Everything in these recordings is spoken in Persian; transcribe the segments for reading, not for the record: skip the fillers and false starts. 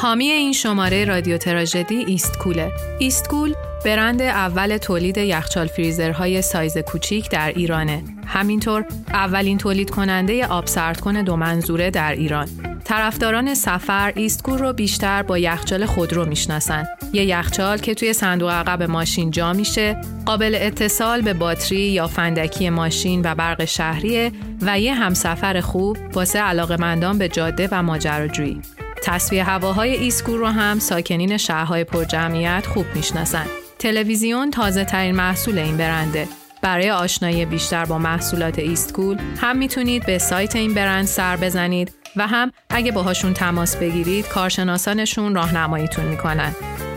حامی این شماره رادیو تراژدی ایستکوله. ایستکول برند اول تولید یخچال فریزرهای سایز کوچیک در ایرانه. همینطور اولین تولید کننده آب سرد کن دو منظوره در ایران. طرفداران سفر ایستکول رو بیشتر با یخچال خودرو میشناسن. یه یخچال که توی صندوق عقب ماشین جا میشه، قابل اتصال به باتری یا فندکی ماشین و برق شهریه و یه همسفر خوب واسه علاقه‌مندان به جاده و ماجراجویی. تصفیه هواهای ایستکول رو هم ساکنین شهرهای پرجمعیت خوب میشناسن. تلویزیون تازه ترین محصول این برنده. برای آشنایی بیشتر با محصولات ایستکول هم میتونید به سایت این برند سر بزنید و هم اگه باهاشون تماس بگیرید کارشناسانشون راهنماییتون میکنن.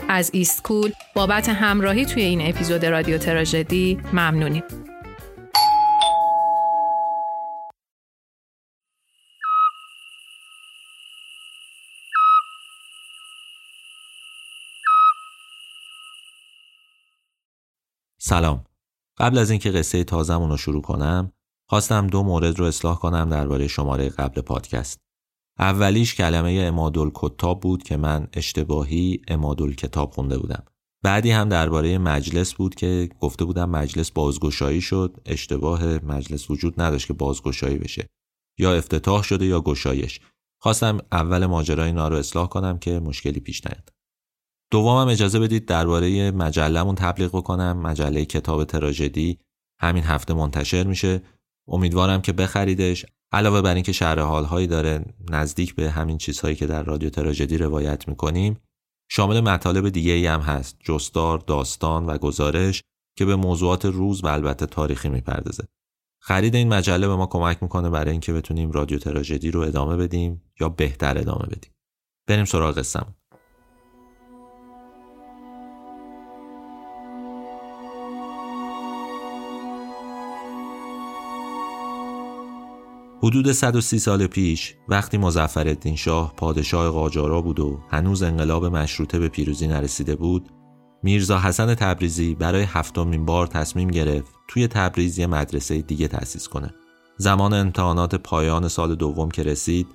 از ایستکول بابت همراهی توی این اپیزود رادیو تراژدی ممنونیم. سلام. قبل از اینکه قصه تازمون رو شروع کنم، خواستم دو مورد رو اصلاح کنم درباره شماره قبل پادکست. اولیش کلمه عمادالکتاب بود که من اشتباهی عمادالکتاب خونده بودم. بعدی هم درباره مجلس بود که گفته بودم مجلس بازگشایی شد، اشتباه مجلس وجود نداشت که بازگشایی بشه. یا افتتاح شده یا گشایش. خواستم اول ماجرای اینا رو اصلاح کنم که مشکلی پیش نیاد. دومم اجازه بدید درباره مجله‌مون تبلیغ بکنم. مجله کتاب تراژدی همین هفته منتشر میشه. امیدوارم که بخریدش. علاوه بر این که شرح حال‌هایی داره نزدیک به همین چیزهایی که در رادیو تراژدی روایت می‌کنیم، شامل مطالب دیگه‌ای هم هست، جستار، داستان و گزارش که به موضوعات روز و البته تاریخی می‌پردازه. خرید این مجله به ما کمک می‌کنه برای اینکه بتونیم رادیو تراژدی رو ادامه بدیم یا بهتر ادامه بدیم. بریم سراغ قصه‌مون. حدود 130 سال پیش وقتی مظفر الدین شاه پادشاه قاجارا بود و هنوز انقلاب مشروطه به پیروزی نرسیده بود، میرزا حسن تبریزی برای هفتمین بار تصمیم گرفت توی تبریز یه مدرسه دیگه تأسیس کنه. زمان امتحانات پایان سال دوم که رسید،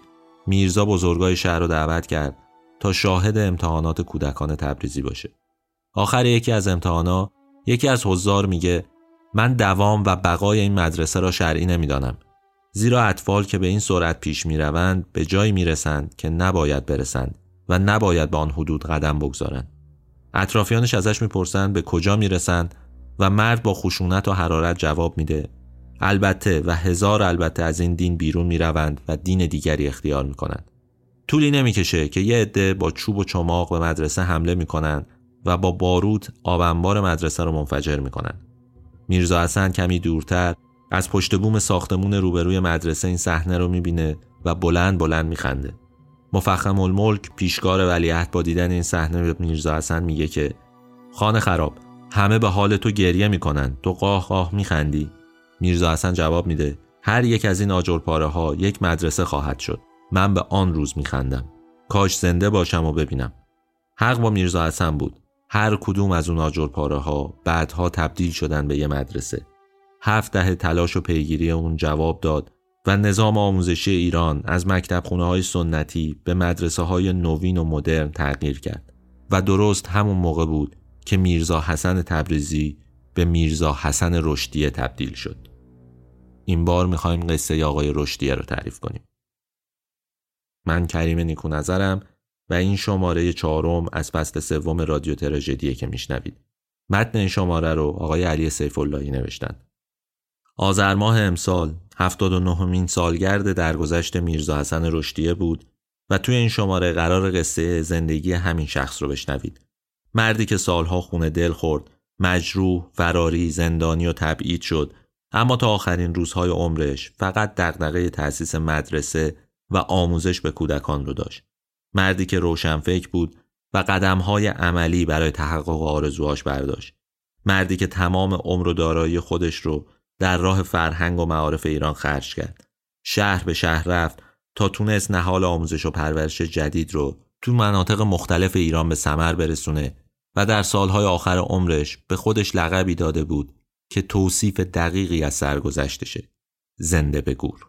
میرزا بزرگای شهر رو دعوت کرد تا شاهد امتحانات کودکان تبریزی باشه. آخر یکی از امتحانا یکی از حضار میگه من دوام و بقای این مدرسه را شرعی نمیدانم، زیرا اطفال که به این سرعت پیش می روند به جایی می رسند که نباید برسند و نباید به آن حدود قدم بگذارند. اطرافیانش ازش می پرسند به کجا می رسند و مرد با خشونت و حرارت جواب می ده البته و هزار البته از این دین بیرون می روند و دین دیگری اختیار می کنند. طولی نمی کشه که یه عده با چوب و چماق به مدرسه حمله می کنند و با باروت آب انبار مدرسه رو منفجر می کنند. میرزا حسن کمی دورتر از پشت بوم ساختمون روبروی مدرسه این صحنه رو میبینه و بلند بلند میخنده. مفخم الملک پیشکار ولیعهد با دیدن این صحنه به میرزا حسن میگه که خانه خراب، همه به حال تو گریه میکنن، تو قاه قاه میخندی. میرزا حسن جواب میده هر یک از این آجرپاره ها یک مدرسه خواهد شد، من به آن روز میخندم، کاش زنده باشم و ببینم. حق با میرزا حسن بود. هر کدوم از اون آجرپاره ها بعدها تبدیل شدن به یه مدرسه. 7 دهه تلاش و پیگیری اون جواب داد و نظام آموزشی ایران از مکتب خونه‌های سنتی به مدرسه‌های نوین و مدرن تغییر کرد و درست همون موقع بود که میرزا حسن تبریزی به میرزا حسن رشدیه تبدیل شد. این بار می‌خوایم قصه آقای رشدیه رو تعریف کنیم. من کریم نیکو نظرم و این شماره 4 از فصل 3 رادیو تراژدیه که میشنوید. متن این شماره رو آقای علی سیف‌اللهی نوشتند. آذر ماه امسال 79مین سالگرد درگذشت میرزا حسن رشدیه بود و توی این شماره قرار قصه زندگی همین شخص رو بشنوید. مردی که سالها خون دل خورد، مجروح، فراری، زندانی و تبعید شد، اما تا آخرین روزهای عمرش فقط دغدغه تأسیس مدرسه و آموزش به کودکان رو داشت. مردی که روشنفکر بود و قدمهای عملی برای تحقق آرزوهاش برداشت. مردی که تمام عمر و دارایی خودش رو در راه فرهنگ و معارف ایران خرج کرد. شهر به شهر رفت تا تونست نهال آموزش و پرورش جدید رو تو مناطق مختلف ایران به ثمر برسونه و در سالهای آخر عمرش به خودش لقبی داده بود که توصیف دقیقی از سرگذشتشه: زنده به گور.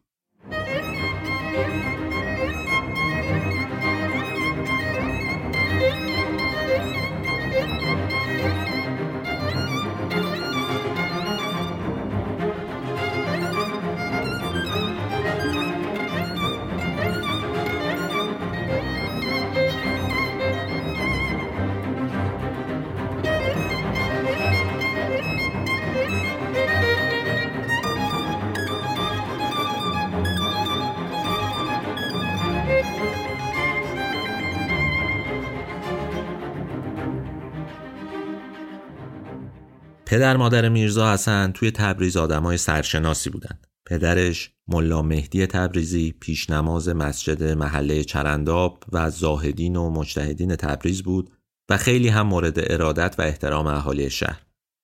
پدر مادر میرزا حسن توی تبریز آدمای سرشناسی بودن. پدرش ملا مهدی تبریزی پیشنماز مسجد محله چرنداب و زاهدین و مجتهدین تبریز بود و خیلی هم مورد ارادت و احترام اهالی شهر.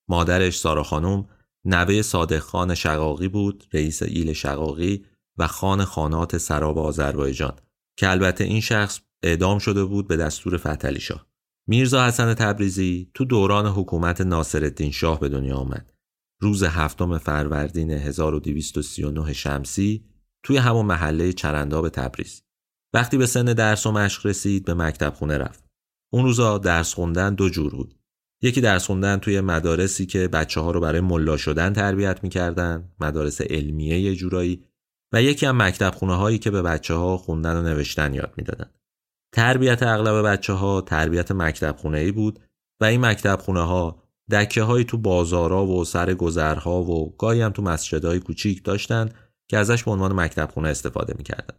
مادرش سارا خانم نوه صادق خان شقاقی بود، رئیس ایل شقاقی و خان خانات سراب آذربایجان، که البته این شخص اعدام شده بود به دستور فتحعلی شاه. میرزا حسن تبریزی تو دوران حکومت ناصرالدین شاه به دنیا آمد. روز 7 فروردین 1239 شمسی توی همون محله چرنداب تبریز. وقتی به سن درس و مشق رسید به مکتب خونه رفت. اون روزا درس خوندن دو جور بود. یکی درس خوندن توی مدارسی که بچه‌ها رو برای ملا شدن تربیت می‌کردن، مدارس علمیه یه جورایی، و یکی هم مکتب خونه‌هایی که به بچه‌ها خوندن و نوشتن یاد می‌دادن. تربیت اغلب بچه‌ها تربیت مکتب خونه‌ای بود و این مکتب خونه‌ها دکه‌هایی تو بازارها و سر گذرها و گاهی هم تو مسجدهای کوچیک داشتن که ازش به عنوان مکتب خونه استفاده می‌کردن.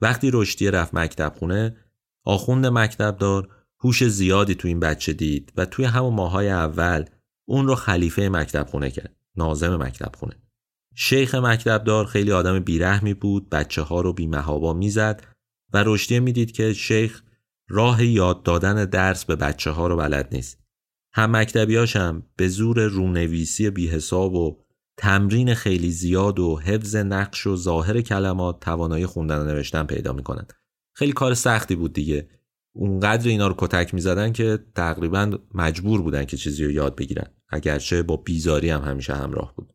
وقتی رشدیه رفت مکتب خونه، آخوند مکتبدار هوش زیادی تو این بچه دید و توی همون ماهای اول اون رو خلیفه مکتب خونه کرد، ناظم مکتب خونه. شیخ مکتبدار خیلی آدم بیرحمی بود، بچه‌ها رو بی‌محابا می‌زد و رشدیه می‌دید که شیخ راه یاد دادن درس به بچه‌ها رو بلد نیست. هم مکتبیاش هم به زور رونویسی بی حساب و تمرین خیلی زیاد و حفظ نقش و ظاهر کلمات توانایی خوندن و نوشتن پیدا میکنن. خیلی کار سختی بود دیگه. اونقدر اینا رو کتک میزدن که تقریبا مجبور بودن که چیزی رو یاد بگیرن، اگرچه با بیزاری هم همیشه همراه بود.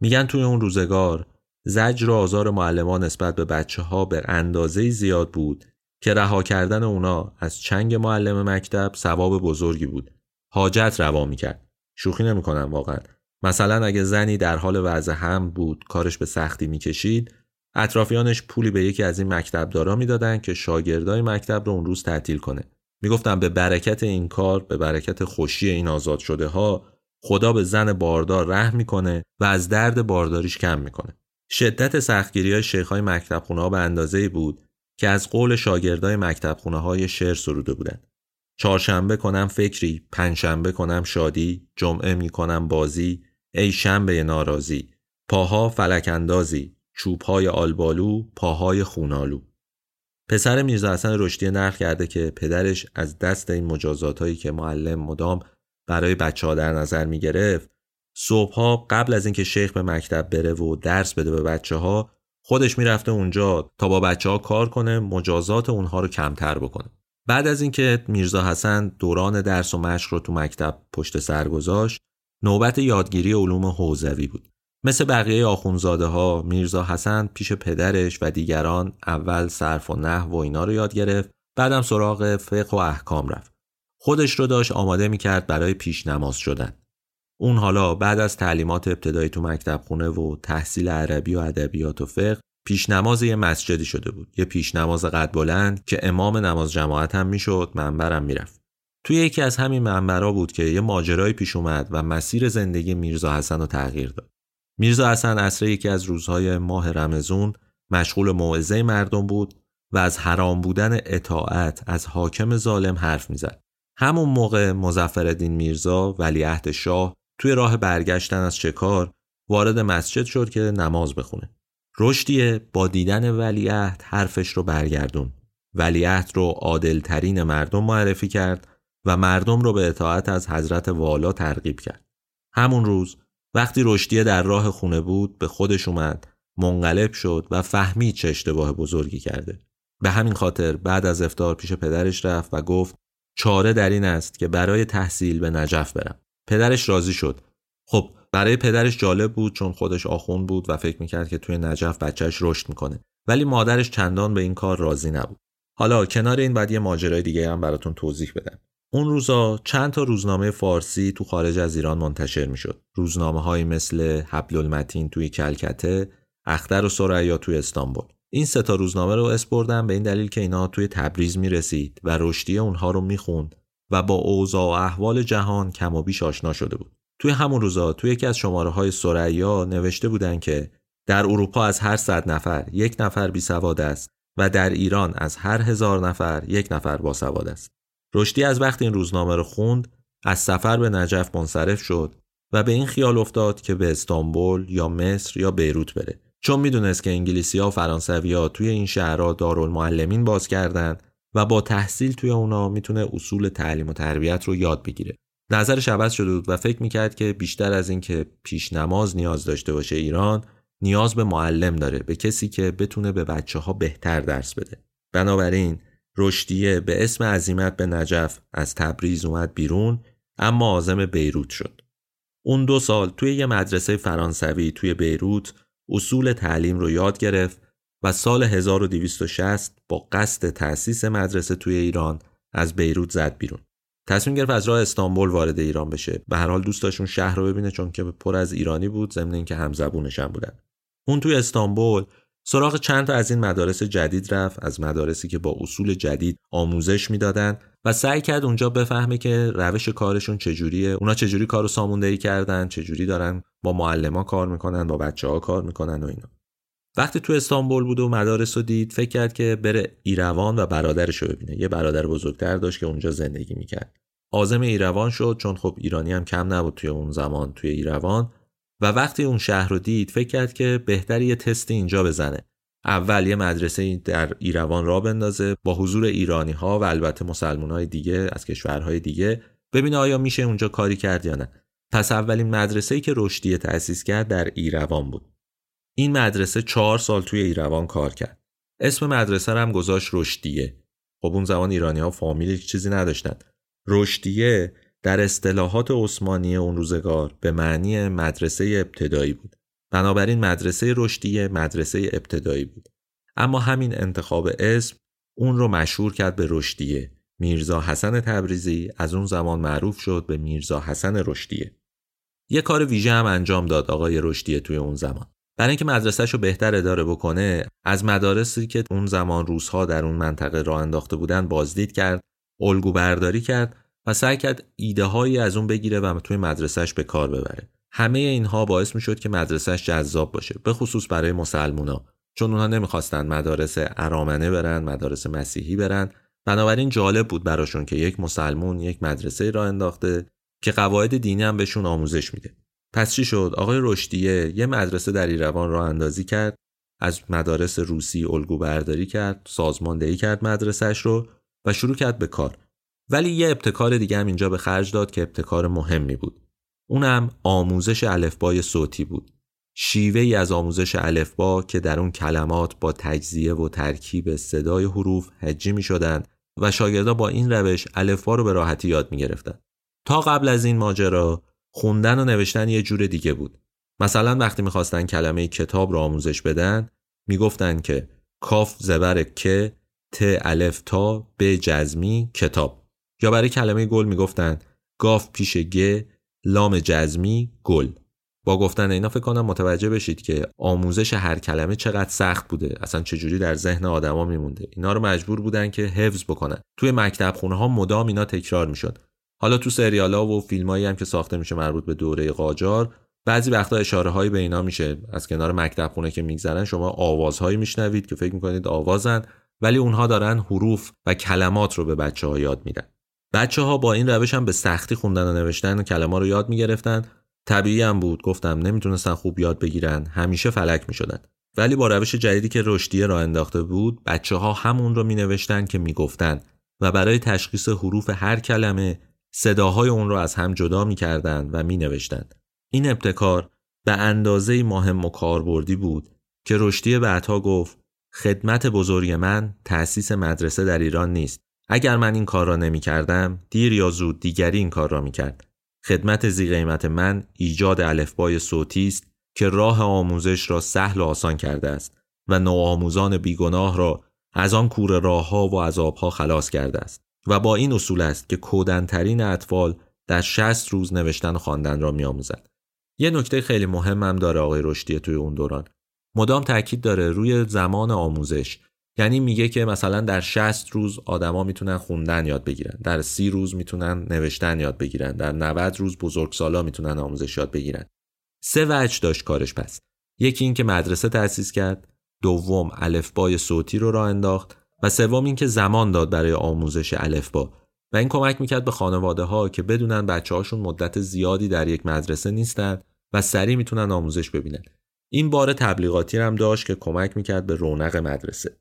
میگن توی اون روزگار زجر و آزار معلمان نسبت به بچه ها به اندازه‌ای زیاد بود که رها کردن اونا از چنگ معلم مکتب ثواب بزرگی بود. حاجت روا میکرد. شوخی نمیکنم واقعا. مثلا اگه زنی در حال وضع حمل بود، کارش به سختی میکشید، اطرافیانش پولی به یکی از این مکتبدارا میدادن که شاگردای مکتب رو اون روز تعطیل کنه. میگفتن به برکت این کار، به برکت خوشی این آزاد شده ها، خدا به زن باردار رحم میکنه و از درد بارداریش کم میکنه. شدت سختگیری‌های شیخای مکتبخونه‌ها به اندازه‌ای بود که از قول شاگردای مکتبخونه‌های شعر سروده بودند. چهارشنبه کنم فکری، پنجشنبه کنم شادی، جمعه می کنم بازی، ای شنبه ناراضی، پاها فلک اندازی، چوبهای آلبالو، پاهای خونالو. پسر میرزا حسن رشدیه نقل کرده که پدرش از دست این مجازاتایی که معلم مدام برای بچه‌ها در نظر می گرفت، صبح‌ها قبل از اینکه شیخ به مکتب بره و درس بده به بچه‌ها، خودش می رفته اونجا تا با بچه‌ها کار کنه، مجازات اونها رو کمتر بکنه. بعد از اینکه میرزا حسن دوران درس و مشق رو تو مکتب پشت سر گذاشت، نوبت یادگیری علوم حوزوی بود. مثل بقیه آخوندزاده ها، میرزا حسن پیش پدرش و دیگران اول صرف و نحو و اینا رو یاد گرفت، بعدم سراغ فقه و احکام رفت. خودش رو داشت آماده میکرد برای پیش نماز شدن. اون حالا بعد از تعلیمات ابتدایی تو مکتب خونه و تحصیل عربی و ادبیات و فقه، پیشنماز یه مسجدی شده بود، یه پیشنماز قد بلند که امام نماز جماعت هم میشد، منبرم میرفت. توی یکی از همین منبرها بود که یه ماجرایی پیش اومد و مسیر زندگی میرزا حسن رو تغییر داد. میرزا حسن عصر یکی از روزهای ماه رمضان مشغول موعظه مردم بود و از حرام بودن اطاعت از حاکم ظالم حرف میزد. همون موقع مظفرالدین میرزا ولیعهد شاه توی راه برگشتن از شکار وارد مسجد شد که نماز بخونه. رشدیه با دیدن ولیعهد حرفش رو برگردون. ولیعهد رو عادل‌ترین مردم معرفی کرد و مردم رو به اطاعت از حضرت والا ترغیب کرد. همون روز وقتی رشدیه در راه خونه بود، به خودش اومد، منقلب شد و فهمید چه اشتباه بزرگی کرده. به همین خاطر بعد از افطار پیش پدرش رفت و گفت چاره در این است که برای تحصیل به نجف برم. پدرش راضی شد. خب برای پدرش جالب بود، چون خودش آخوند بود و فکر میکرد که توی نجف بچهش رشد میکنه، ولی مادرش چندان به این کار راضی نبود. حالا کنار این بعد یه ماجرای دیگه هم براتون توضیح بدم. اون روزا چند تا روزنامه فارسی تو خارج از ایران منتشر میشد. روزنامه‌هایی مثل حبل المتین توی کلکته، اختر و ثریا توی استانبول. این سه تا روزنامه رو اسپردن به این دلیل که اینا توی تبریز میرسید و رشدیه اونها رو میخوند و با اوضاع و احوال جهان کم و بیش آشنا شده بود. توی همون روزا توی یکی از شماره‌های ثریا نوشته بودن که در اروپا از هر 100 نفر 1 نفر بیسواد است و در ایران از هر 1000 نفر 1 نفر باسواد است. رشدیه از وقتی این روزنامه رو خوند از سفر به نجف منصرف شد و به این خیال افتاد که به استانبول یا مصر یا بیروت بره، چون میدونست که انگلیسی‌ها و فرانسوی‌ها توی این شهرها دارالمعلمین باز کردن و با تحصیل توی اونا میتونه اصول تعلیم و تربیت رو یاد بگیره. نظرش عوض شده بود و فکر میکرد که بیشتر از این که پیش نماز نیاز داشته باشه ایران، نیاز به معلم داره، به کسی که بتونه به بچه‌ها بهتر درس بده. بنابراین رشدیه به اسم عزیمت به نجف از تبریز اومد بیرون، اما عازم بیروت شد. اون 2 سال توی یه مدرسه فرانسوی توی بیروت اصول تعلیم رو یاد گرفت و سال 1260 با قصد تأسیس مدرسه توی ایران از بیروت زد بیرون. تصمیم گرفت از راه استانبول وارد ایران بشه. به هر حال دوست داشت اون شهر رو ببینه چون که پر از ایرانی بود، ضمن اینکه همزبونش هم بودن. اون توی استانبول سراغ چند تا از این مدارس جدید رفت، از مدارسی که با اصول جدید آموزش میدادن و سعی کرد اونجا بفهمه که روش کارشون چجوریه، اونا چجوری کارو ساموندهی کردن، چجوری دارن با معلما کار میکنن، با بچه‌ها کار میکنن و اینا. وقتی تو استانبول بود و مدارس رو دید، فکر کرد که بره ایروان و برادرش رو ببینه. یه برادر بزرگتر داشت که اونجا زندگی میکرد. عازم ایروان شد چون خب ایرانی هم کم نبود توی اون زمان توی ایروان. و وقتی اون شهر رو دید فکر کرد که بهتر یه تست اینجا بزنه. اول یه مدرسه در ایروان را بندازه با حضور ایرانی‌ها و البته مسلمان‌های دیگه از کشورهای دیگه، ببینه آیا میشه اونجا کاری کرد یا نه. پس اولین مدرسه‌ای که رشدیه تأسیس کرد در ایروان بود. این مدرسه 4 سال توی ایروان کار کرد. اسم مدرسه رو هم گذاشت رشدیه. خب اون زمان ایرانی‌ها فامیلی چیزی نداشتن. رشدیه در اصطلاحات عثمانی اون روزگار به معنی مدرسه ابتدایی بود. بنابراین مدرسه رشدیه مدرسه ابتدایی بود. اما همین انتخاب اسم اون رو مشهور کرد به رشدیه. میرزا حسن تبریزی از اون زمان معروف شد به میرزا حسن رشدیه. یه کار ویژه هم انجام داد آقای رشدیه توی اون زمان. برای اینکه مدرسه‌شو بهتر اداره بکنه، از مدارسی که اون زمان روس‌ها در اون منطقه راه انداخته بودن بازدید کرد، الگو برداری کرد و سعی کرد ایده‌هایی از اون بگیره و توی مدرسه‌اش به کار ببره. همه اینها باعث میشد که مدرسه‌اش جذاب باشه، به خصوص برای مسلمونا، چون اونها نمی‌خواستن مدارس ارامنه برن، مدارس مسیحی برن. بنابراین جالب بود براشون که یک مسلمون یک مدرسه راه انداخته که قواعد دینی هم بهشون آموزش میده. پس چی شد؟ آقای رشدیه یه مدرسه در ایروان راه اندازی کرد، از مدارس روسی الگو برداری کرد، سازماندهی کرد مدرسه‌اش رو و شروع کرد به کار. ولی یه ابتکار دیگه هم اینجا به خرج داد که ابتکار مهمی بود. اونم آموزش الفبای صوتی بود. شیوه‌ای از آموزش الفبا که در اون کلمات با تجزیه و ترکیب صدای حروف هجی می‌شدن و شاگردا با این روش الفبا رو به راحتی یاد می‌گرفتن. تا قبل از این ماجرا خوندن و نوشتن یه جور دیگه بود. مثلا وقتی می‌خواستن کلمه کتاب رو آموزش بدن، می‌گفتن که کاف زبر ک، ت الف تا، ب جزمی کتاب. یا برای کلمه گل می‌گفتن گاف پیش گ، لام جزمی گل. با گفتن اینا فکر کنم متوجه بشید که آموزش هر کلمه چقدر سخت بوده، اصلا چجوری در ذهن آدما میمونده. اینا رو مجبور بودن که حفظ بکنن. توی مکتب خونه‌ها مدام اینا تکرار می‌شد. حالا تو سریال‌ها و فیلمایی هم که ساخته میشه مربوط به دوره قاجار، بعضی وقتا اشاره‌هایی به اینا میشه. از کنار مکتب خونه که میگذرن شما آوازهایی میشنوید که فکر می‌کنید آوازن، ولی اونها دارن حروف و کلمات رو به بچه‌ها یاد میدن. بچه‌ها با این روش هم به سختی خوندن و نوشتن و کلمات رو یاد می‌گرفتن. طبیعی هم بود، گفتم نمیتونستن خوب یاد بگیرن، همیشه فلک می‌شدن. ولی با روش جدیدی که رشدیه راه انداخته بود، بچه‌ها همون رو می‌نوشتن که می‌گفتن و برای تشخیص حروف هر کلمه صداهای اون رو از هم جدا می‌کردند و می‌نوشتند. این ابتکار به اندازه‌ای مهم و کاربردی بود که رشدیه بعدها گفت خدمت بزرگ من تأسیس مدرسه در ایران نیست. اگر من این کار را نمی‌کردم، دیر یا زود دیگری این کار را می‌کرد. خدمت ذی قیمت من ایجاد الفبای صوتی است که راه آموزش را سهل و آسان کرده است و نوآموزان بیگناه را از آن کوره راه‌ها و عذاب‌ها خلاص کرده است. و با این اصول است که کودن‌ترین اطفال در 60 روز نوشتن و خواندن را می‌آموزند. یه نکته خیلی مهم هم داره آقای رشدیه توی اون دوران. مدام تاکید داره روی زمان آموزش. یعنی میگه که مثلا در 60 روز آدما میتونن خوندن یاد بگیرن، در 30 روز میتونن نوشتن یاد بگیرن، در 90 روز بزرگسالا میتونن آموزش یاد بگیرن. 3 وجه داشت کارش. پس یکی این که مدرسه تأسیس کرد، دوم الفبای صوتی رو راه انداخت و سوم این که زمان داد برای آموزش الفبا. و این کمک میکرد به خانواده ها که بدونن بچه‌هاشون مدت زیادی در یک مدرسه نیستن و سریع میتونن آموزش ببینن. این بار تبلیغاتی هم داشت که کمک میکرد به رونق مدرسه.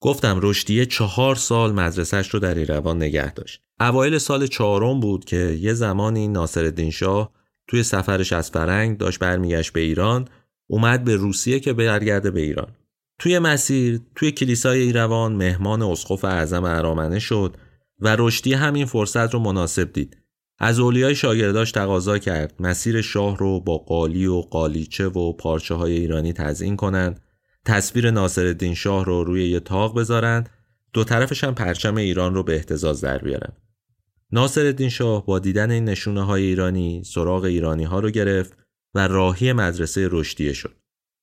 گفتم رشدیه 4 سال مدرسه‌اش رو در ایروان نگه داشت. اوایل سال 4 بود که یه زمانی ناصرالدین شاه توی سفرش از فرنگ داشت برمیگشت به ایران، اومد به روسیه که برگرده به ایران. توی مسیر توی کلیسای ایروان مهمان اسقف اعظم ارامنه شد و رشدیه همین فرصت رو مناسب دید. از اولیای شاگرداش تقاضا کرد مسیر شاه رو با قالی و قالیچه و پارچه‌های ایرانی تزیین کنند، تصویر ناصرالدین شاه رو روی یه تاق بذارن، دو طرفش هم پرچم ایران رو به اهتزاز در بیارن. ناصرالدین شاه با دیدن این نشونه‌های ایرانی سراغ ایرانی‌ها رو گرفت و راهی مدرسه رشدیه شد.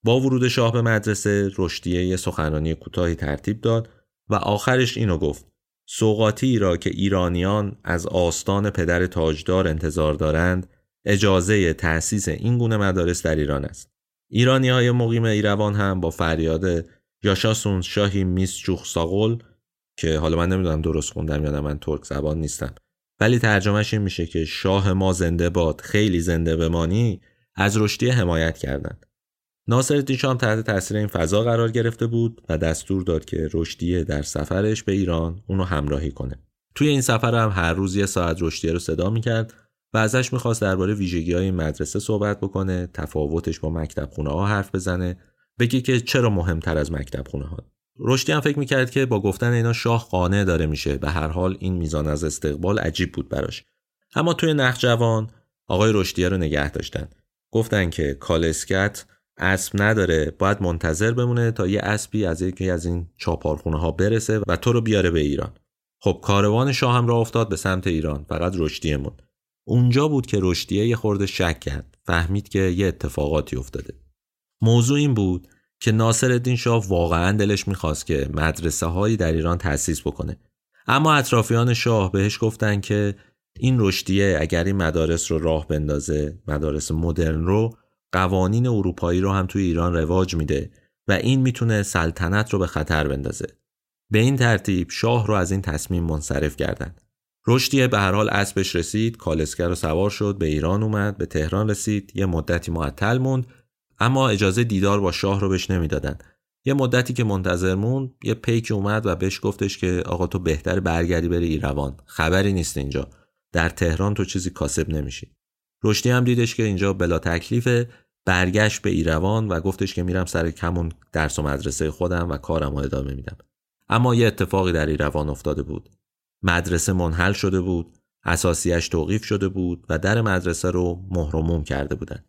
با ورود شاه به مدرسه، رشدیه یه سخنرانی کوتاهی ترتیب داد و آخرش اینو گفت: سوغاتی را که ایرانیان از آستان پدر تاجدار انتظار دارند، اجازه تأسیس این گونه مدارس در ایران است. ایرانی‌های مقیم ایروان هم با فریاد یاشاسون شاهی میس چوخ ساغول، که حالا من نمیدونم درست خوندم یا نه، من ترک زبان نیستم، ولی ترجمهش این میشه که شاه ما زنده باد، خیلی زنده بمانی، از رشدیه حمایت کردند. ناصرالدین شاه هم تحت تاثیر این فضا قرار گرفته بود و دستور داد که رشدیه در سفرش به ایران اونو همراهی کنه. توی این سفر هم هر روز یه ساعت رشدیه رو صدا می‌کرد و ازش می‌خواست درباره ویژگی‌های این مدرسه صحبت بکنه، تفاوتش با مکتبخونه‌ها حرف بزنه، بگه که چرا مهمتر از مکتبخونه‌ها. رشدیه هم فکر می‌کرد که با گفتن اینا شاه قانع داره میشه، به هر حال این میزان از استقبال عجیب بود براش. اما توی نخجوان آقای رشدیه رو نگه داشتن. گفتن که کالسکت اسب نداره، باید منتظر بمونه تا یه اسبی از یکی از این چاپارخونه ها برسه و تو رو بیاره به ایران. خب کاروان شاه هم راه افتاد به سمت ایران، فقط رشدیه موند. اونجا بود که رشدیه یه خورده شک کرد، فهمید که یه اتفاقاتی افتاده. موضوع این بود که ناصرالدین شاه واقعا دلش میخواست که مدرسه هایی در ایران تأسیس بکنه، اما اطرافیان شاه بهش گفتن که این رشدیه اگر این مدارس رو راه بندازه، مدارس مدرن رو، قوانین اروپایی رو هم توی ایران رواج میده و این میتونه سلطنت رو به خطر بندازه. به این ترتیب شاه رو از این تصمیم منصرف کردند. رشدیه به هر حال اسبش رسید، کالسکه رو سوار شد، به ایران اومد، به تهران رسید، یه مدتی معطل موند، اما اجازه دیدار با شاه رو بهش نمیدادن. یه مدتی که منتظر موند، یه پیک اومد و بهش گفتش که آقا تو بهتر برگردی بری ایروان، خبری نیست اینجا، در تهران تو چیزی کاسب نمیشی. رشدیه هم دیدش که اینجا بلا تکلیفه، برگشت به ایروان و گفتش که میرم سر کمون درس و مدرسه خودم و کارم رو ادامه میدم. اما یه اتفاقی در ایروان افتاده بود. مدرسه منحل شده بود، اساسیش توقیف شده بود و در مدرسه رو مهر و موم کرده بودن.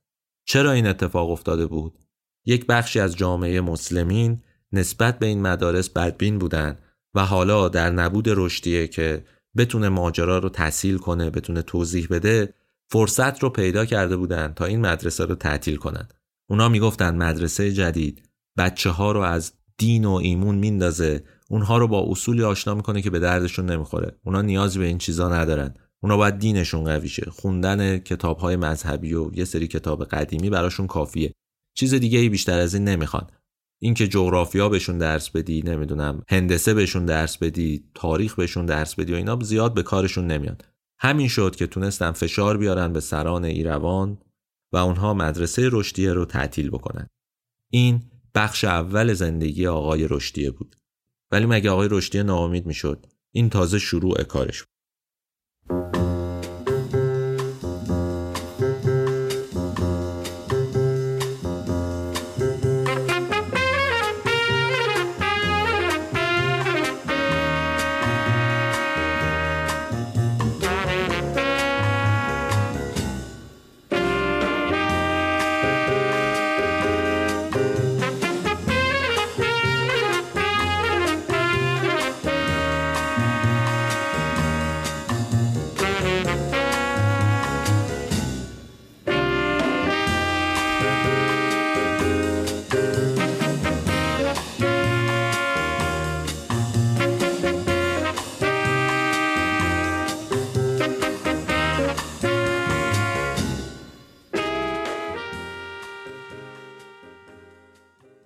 چرا این اتفاق افتاده بود؟ یک بخشی از جامعه مسلمین نسبت به این مدارس بدبین بودن و حالا در نبود رشدیه که بتونه ماجرا رو تسهیل کنه، بتونه توضیح بده، فرصت رو پیدا کرده بودن تا این مدرسه رو تعطیل کنن. اونا میگفتن مدرسه جدید بچه‌ها رو از دین و ایمون میندازه، اونها رو با اصولی آشنا میکنه که به دردشون نمیخوره. اونا نیازی به این چیزا ندارن. اونا باید دینشون قوی شه. خوندن کتاب‌های مذهبی و یه سری کتاب قدیمی براشون کافیه. چیز دیگه‌ای بیشتر از این نمیخوان. اینکه جغرافیا بهشون درس بدی، نمیدونم هندسه بهشون درس بدی، تاریخ بهشون درس بدی و اینا زیاد به کارشون نمیاد. همین شد که تونستن فشار بیارن به سران ایروان و اونها مدرسه رشدیه رو تعطیل بکنن. این بخش اول زندگی آقای رشدیه بود. ولی مگه آقای رشدیه ناامید میشد؟ این تازه شروع کارش بود.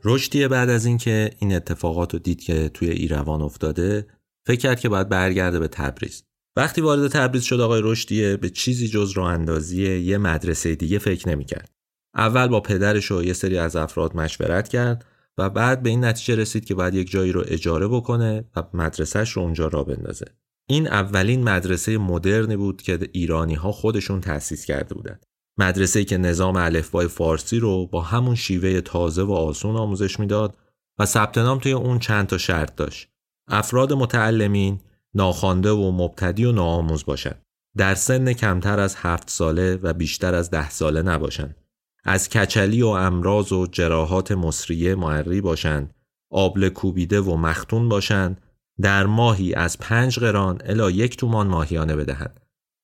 رشدیه بعد از اینکه این اتفاقات رو دید که توی ایروان افتاده، فکر کرد که باید برگرده به تبریز وقتی وارد تبریز شد آقای رشدیه به چیزی جز راه‌اندازی یه مدرسه دیگه فکر نمی‌کرد. اول با پدرش و یه سری از افراد مشورت کرد و بعد به این نتیجه رسید که باید یک جایی رو اجاره بکنه و مدرسه‌اش رو اونجا راه بندازه. این اولین مدرسه مدرنی بود که ایرانی‌ها خودشون تأسیس کرده بودند. مدرسه‌ای که نظام الفبای فارسی رو با همون شیوه تازه و آسون آموزش میداد و ثبت نام توی اون چند تا شرط داشت. افراد متعلمین ناخوانده و مبتدی و ناآموز باشند. در سن کمتر از 7 ساله و بیشتر از 10 ساله نباشند. از کچلی و امراض و جراحات مصریه معری باشند. آبله کوبیده و مختون باشند. در ماهی از 5 قران الی 1 تومان ماهیانه بدهند.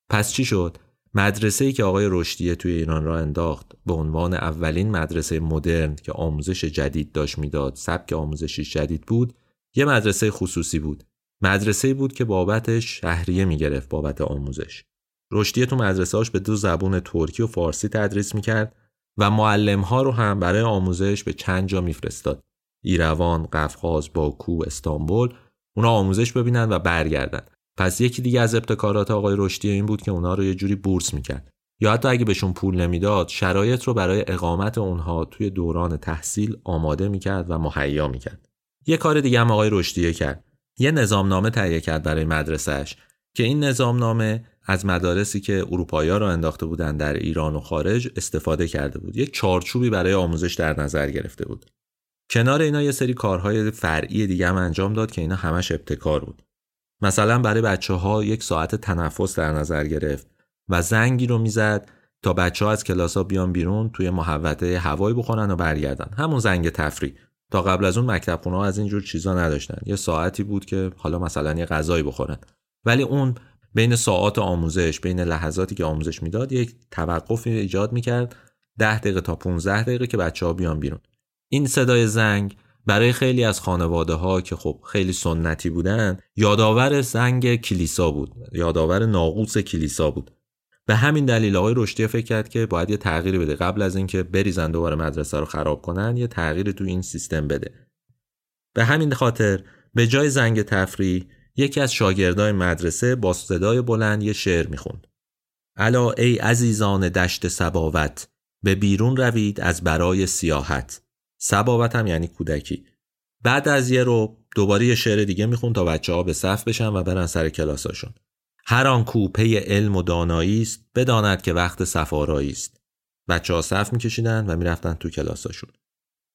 پس چی شد؟ مدرسه‌ای که آقای رشدیه توی ایران را انداخت به عنوان اولین مدرسه مدرن که آموزش جدید داشت میداد، سبک آموزشی جدید بود، یه مدرسه خصوصی بود. مدرسه‌ای بود که بابتش شهریه میگرفت بابت آموزش. رشدیه تو مدرسه‌اش به 2 زبان ترکی و فارسی تدریس میکرد و معلم‌ها رو هم برای آموزش به چند جا میفرستاد. ایروان، قفقاز، باکو، استانبول، اونا آموزش ببینن و برگردن. پس یکی دیگه از ابتکارات آقای رشدیه این بود که اونا رو یه جوری بورس میکرد، یا حتی اگه بهشون پول نمیداد شرایط رو برای اقامت اونها توی دوران تحصیل آماده میکرد و مهیا میکرد. یه کار دیگه هم آقای رشدیه کرد. یه نظامنامه تهیه کرد برای مدرسه‌اش که این نظامنامه از مدارسی که اروپایی‌ها رو انداخته بودن در ایران و خارج استفاده کرده بود. یک چارچوبی برای آموزش در نظر گرفته بود. کنار اینا یه سری کارهای فرعی دیگه هم انجام داد که اینا همش ابتکار بود. مثلا برای بچه‌ها 1 ساعت تنفس در نظر گرفت و زنگی رو میزد تا بچه‌ها از کلاس‌ها بیان بیرون توی محوطه هوایی بخورن و برگردن. همون زنگ تفریح. تا قبل از اون مکتبخونه‌ها از اینجور چیزا نداشتن. یه ساعتی بود که حالا مثلا یه غذایی بخورن. ولی اون بین ساعات آموزش، بین لحظاتی که آموزش میداد، یک توقفی ایجاد می‌کرد 10 دقیقه تا 15 دقیقه که بچه‌ها بیان بیرون. این صدای زنگ برای خیلی از خانواده‌ها که خب خیلی سنتی بودن یادآور زنگ کلیسا بود، یادآور ناقوس کلیسا بود. به همین دلیل آقای رشدیه فکر کرد که باید یه تغییری بده، قبل از اینکه بریزن دوباره مدرسه رو خراب کنن یه تغییری تو این سیستم بده. به همین خاطر به جای زنگ تفریح یکی از شاگردای مدرسه با صدای بلند یه شعر میخوند: الا ای عزیزان دشت سباوت، به بیرون روید از برای سیاحت. سباوت هم یعنی کودکی. بعد از یه رو دوباره یه شعر دیگه میخوند تا بچه‌ها به صف بشن و برن سر کلاساشون. هر آن کو پی علم و دانایی است، بداند که وقت صف آرایی است. بچه‌ها صف میکشیدن و میرفتن تو کلاساشون.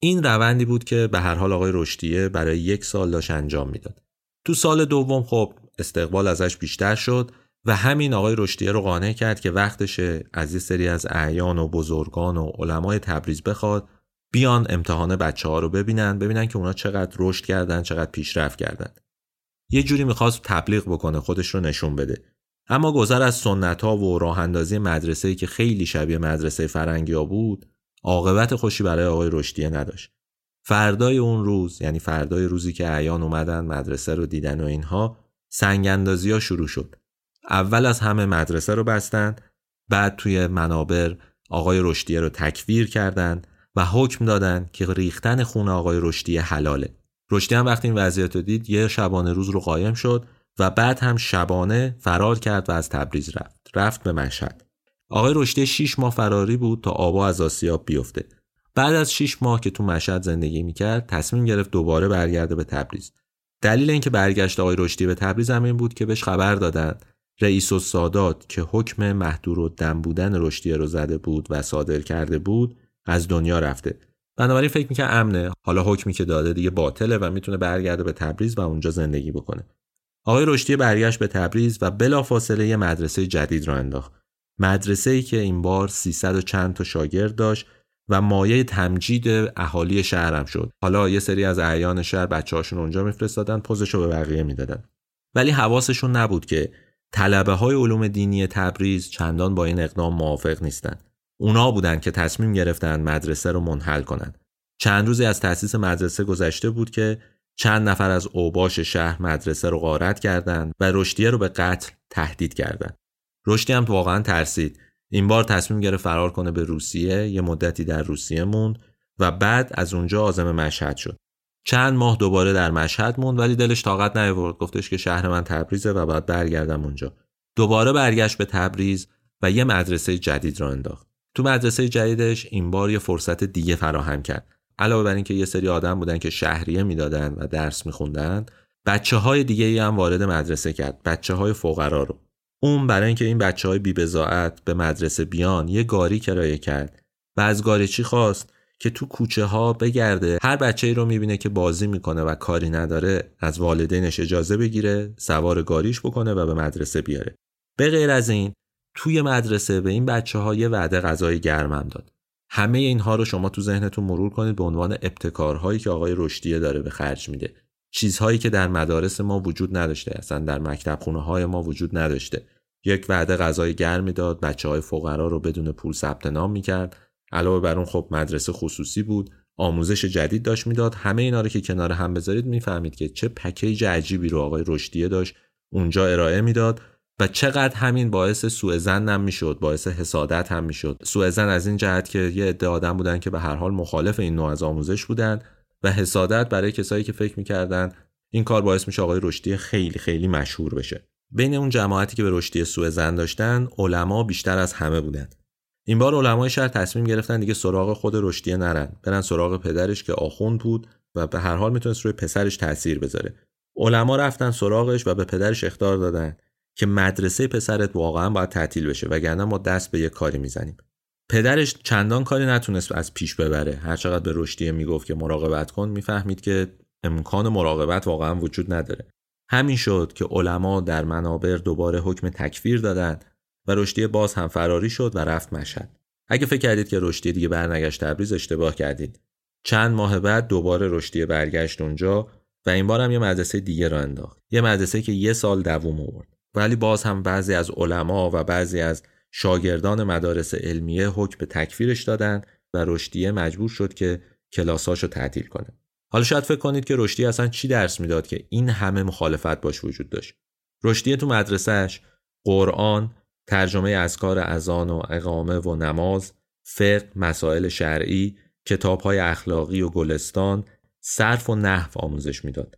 این روندی بود که به هر حال آقای رشدیه برای 1 سال داشت انجام میداد. تو سال دوم خب استقبال ازش بیشتر شد و همین آقای رشدیه رو قانع کرد که وقتشه از یه سری از اعیان و بزرگان و علمای تبریز بخواد بیان امتحان بچه‌ها رو ببینن که اونا چقدر رشد کردن، چقدر پیشرفت کردن. یه جوری می‌خواست تبلیغ بکنه، خودش رو نشون بده. اما گذر از سنت‌ها و راه‌اندازی مدرسه‌ای که خیلی شبیه مدرسه فرنگی‌ها بود، عاقبت خوشی برای آقای رشدیه نداشت. فردای اون روز، یعنی فردای روزی که اعیان اومدن مدرسه رو دیدن و اینها، سنگ‌اندازی‌ها شروع شد. اول از همه مدرسه رو بستن، بعد توی منابر آقای رشدیه رو تکفیر کردن و حکم دادن که ریختن خون آقای رشدیه حلاله. رشدیه هم وقتی این وضعیت رو دید یه شبانه روز رو قایم شد و بعد هم شبانه فرار کرد و از تبریز رفت به مشهد. آقای رشدیه 6 ماه فراری بود تا آبا از آسیاب بیفته. بعد از 6 ماه که تو مشهد زندگی میکرد تصمیم گرفت دوباره برگرده به تبریز. دلیل اینکه برگشت آقای رشدیه به تبریز هم این بود که بهش خبر دادن رئیس السادات که حکم محدورالدم بودن رشدیه رو زده بود و صادر کرده بود از دنیا رفته. بنابراین فکر میکنه امنه، حالا حکمی که داده دیگه باطله و میتونه برگرده به تبریز و اونجا زندگی بکنه. آقای رشدیه برگشت به تبریز و بلافاصله یه مدرسه جدید را انداخت. مدرسه‌ای که این بار 300 و چند تا شاگرد داشت و مایه تمجید اهالی شهرم شد. حالا یه سری از اعیان شهر بچه‌هاشون اونجا میفرستادن، پوزشو به بقیه میدادن. ولی حواسشون نبود که طلبه‌های علوم دینی تبریز چندان با این اقدام موافق نیستن. اونا بودن که تصمیم گرفتن مدرسه رو منحل کنن. چند روزی از تأسیس مدرسه گذشته بود که چند نفر از اوباش شهر مدرسه رو غارت کردند و رشدیه رو به قتل تهدید کردند. رشدیه هم واقعا ترسید. این بار تصمیم گرفت فرار کنه به روسیه، یه مدتی در روسیه موند و بعد از اونجا عازم مشهد شد. چند ماه دوباره در مشهد موند ولی دلش طاقت نیاورد. گفتش که شهر من تبریزه و باید برگردم اونجا. دوباره برگشت به تبریز و یه مدرسه جدید را انداخت. تو مدرسه جدیدش این بار یه فرصت دیگه فراهم کرد. علاوه بر اینکه یه سری آدم بودن که شهریه میدادن و درس میخوندن، بچه‌های دیگه‌ای هم وارد مدرسه کرد، بچه‌های فقرا رو. اون برای اینکه این بچه‌های بی‌بضاعت به مدرسه بیان، یه گاری کرایه کرد و از گاریچی خواست که تو کوچه ها بگرده، هر بچه‌ای رو می‌بینه که بازی می‌کنه و کاری نداره، از والدینش اجازه بگیره، سوار گاریش بکنه و به مدرسه بیاره. به غیر از این، توی مدرسه به این بچه‌ها یه وعده غذای گرمم داد. همه اینها رو شما تو ذهنتون مرور کنید به عنوان ابتکارهایی که آقای رشدیه داره به خرج میده. چیزهایی که در مدارس ما وجود نداشته، اصلا در مکتب خونه‌های ما وجود نداشته. یک وعده غذای گرمی داد، بچه‌های فقرا رو بدون پول ثبت نام می‌کرد. علاوه بر اون خب مدرسه خصوصی بود، آموزش جدید داشت میداد. همه اینا رو که کنار هم بذارید میفهمید که چه پکیج عجیبی رو آقای رشدیه داشت اونجا ارائه میداد و چقدر همین باعث سوء ظن هم میشد، باعث حسادت هم میشد. سوء ظن از این جهت که یه عده آدم بودن که به هر حال مخالف این نوع از آموزش بودن و حسادت برای کسایی که فکر میکردن این کار باعث میشه آقای رشدیه خیلی خیلی مشهور بشه. بین اون جماعتی که به رشدیه سوء ظن داشتن، علما بیشتر از همه بودن. این بار علمای شهر تصمیم گرفتن دیگه سراغ خود رشدیه نرن، برن سراغ پدرش که آخوند بود و به هر حال میتونست روی پسرش تأثیر بذاره. علما رفتن سراغش و به پدرش اخطار دادن که مدرسه پسرت واقعا باید تعطیل بشه وگرنه ما دست به یه کاری میزنیم. پدرش چندان کاری نتونست از پیش ببره. هر چقدر به رشدیه میگفت که مراقبت کن، میفهمید که امکان مراقبت واقعا وجود نداره. همین شد که علما در منابر دوباره حکم تکفیر دادن و رشدیه باز هم فراری شد و رفت مشهد. اگه فکر کردید که رشدیه دیگه برنگشت تبریز، اشتباه کردید. چند ماه بعد دوباره رشدیه برگشت اونجا و این بار هم یه مدرسه دیگه را انداخت. یه مدرسه که یه سال دوام آورد. ولی باز هم بعضی از علما و بعضی از شاگردان مدارس علمیه حکم تکفیرش دادن و رشدیه مجبور شد که کلاساشو تعطیل کنه. حالا شاید فکر کنید که رشدیه اصلا چی درس میداد که این همه مخالفت باش وجود داشت. رشدیه تو مدرسه‌اش قرآن، ترجمه اذکار اذان و اقامه و نماز، فقه، مسائل شرعی، کتاب‌های اخلاقی و گلستان، صرف و نحو آموزش میداد.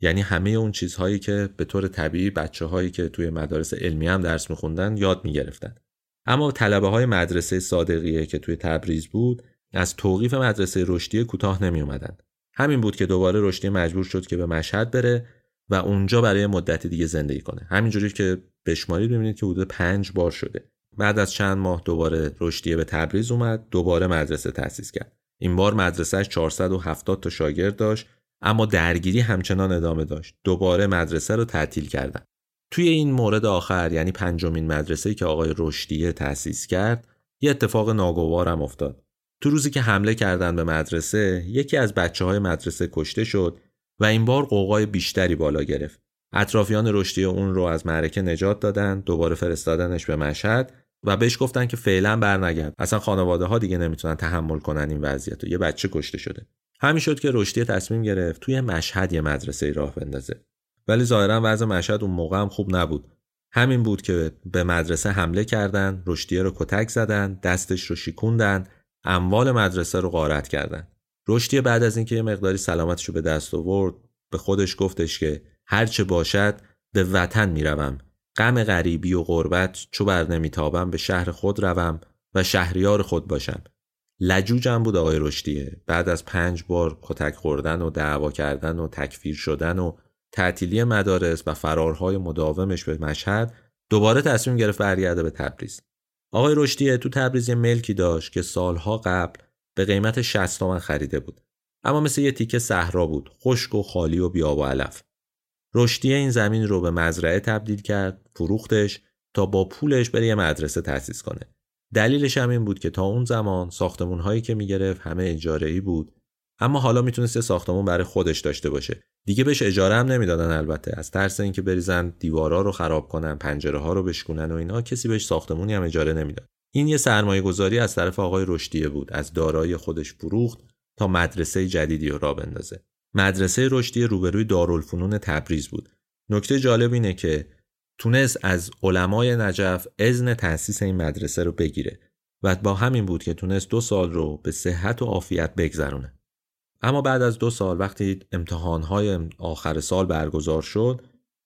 یعنی همه اون چیزهایی که به طور طبیعی بچه‌هایی که توی مدارس علمی هم درس می‌خوندن یاد می‌گرفتن. اما طلبه‌های مدرسه صادقیه که توی تبریز بود، از توقیف مدرسه رشدیه کوتاه نمی‌اومدن. همین بود که دوباره رشدیه مجبور شد که به مشهد بره و اونجا برای مدت دیگه زندگی کنه. همینجوری که بشمارید می‌بینید که حدود 5 بار شده. بعد از چند ماه دوباره رشدیه به تبریز اومد، دوباره مدرسه تأسیس کرد. این بار مدرسه‌اش 470 تا شاگرد داشت، اما درگیری همچنان ادامه داشت. دوباره مدرسه رو تعطیل کردن. توی این مورد آخر، یعنی 5مین مدرسه‌ای که آقای رشدیه تأسیس کرد، یه اتفاق ناگوار هم افتاد. تو روزی که حمله کردن به مدرسه، یکی از بچه‌های مدرسه کشته شد و این بار قوقای بیشتری بالا گرفت. اطرافیان رشدیه اون رو از معرکه نجات دادن، دوباره فرستادنش به مشهد و بهش گفتن که فعلا برنگرد. اصلا خانواده‌ها دیگه نمیتونن تحمل کنن این وضعیت رو. یه بچه کشته شده. همین شد که رشدیه تصمیم گرفت توی مشهد یه مدرسه راه بندازه. ولی ظاهراً وضع مشهد اون موقع هم خوب نبود. همین بود که به مدرسه حمله کردن، رشدیه رو کتک زدن، دستش رو شکوندن، اموال مدرسه رو غارت کردن. رشدیه بعد از اینکه یه مقداری سلامتش رو به دست آورد، به خودش گفتش که هر چه باشد به وطن میروم، غم غریبی و غربت چو بر نمیتابم، به شهر خود روم و شهریار خود باشم. لجوجم بود آقای رشدیه. بعد از 5 بار کتک خوردن و دعوا کردن و تکفیر شدن و تعطیلی مدارس و فرارهای مداومش به مشهد، دوباره تصمیم گرفت برگرده به تبریز. آقای رشدیه تو تبریز یه ملکی داشت که سالها قبل به قیمت 60 تومن خریده بود، اما مثل یه تیکه صحرا بود، خشک و خالی و بی‌آب و علف. رشدیه این زمین رو به مزرعه تبدیل کرد، فروختش تا با پولش بره یه مدرسه تأسیس کنه. دلیلش هم این بود که تا اون زمان ساختمون‌هایی که می‌گرفت همه اجاره‌ای بود، اما حالا میتونست ساختمون برای خودش داشته باشه. دیگه بهش اجاره هم نمیدادن، البته از ترس اینکه بریزن دیوارا رو خراب کنن، پنجره‌ها رو بشکونن و اینا، کسی بهش ساختمونی هم اجاره نمیداد. این یه سرمایه‌گذاری از طرف آقای رشدیه بود، از دارایی خودش فروخت تا مدرسه جدیدی رو راه بندازه. مدرسه رشدیه روبروی دارالفنون تبریز بود. نکته جالب اینه که تونست از علمای نجف اذن تأسیس این مدرسه رو بگیره و با همین بود که تونست 2 سال رو به صحت و عافیت بگذرونه. اما بعد از 2 سال وقتی امتحان‌های آخر سال برگزار شد،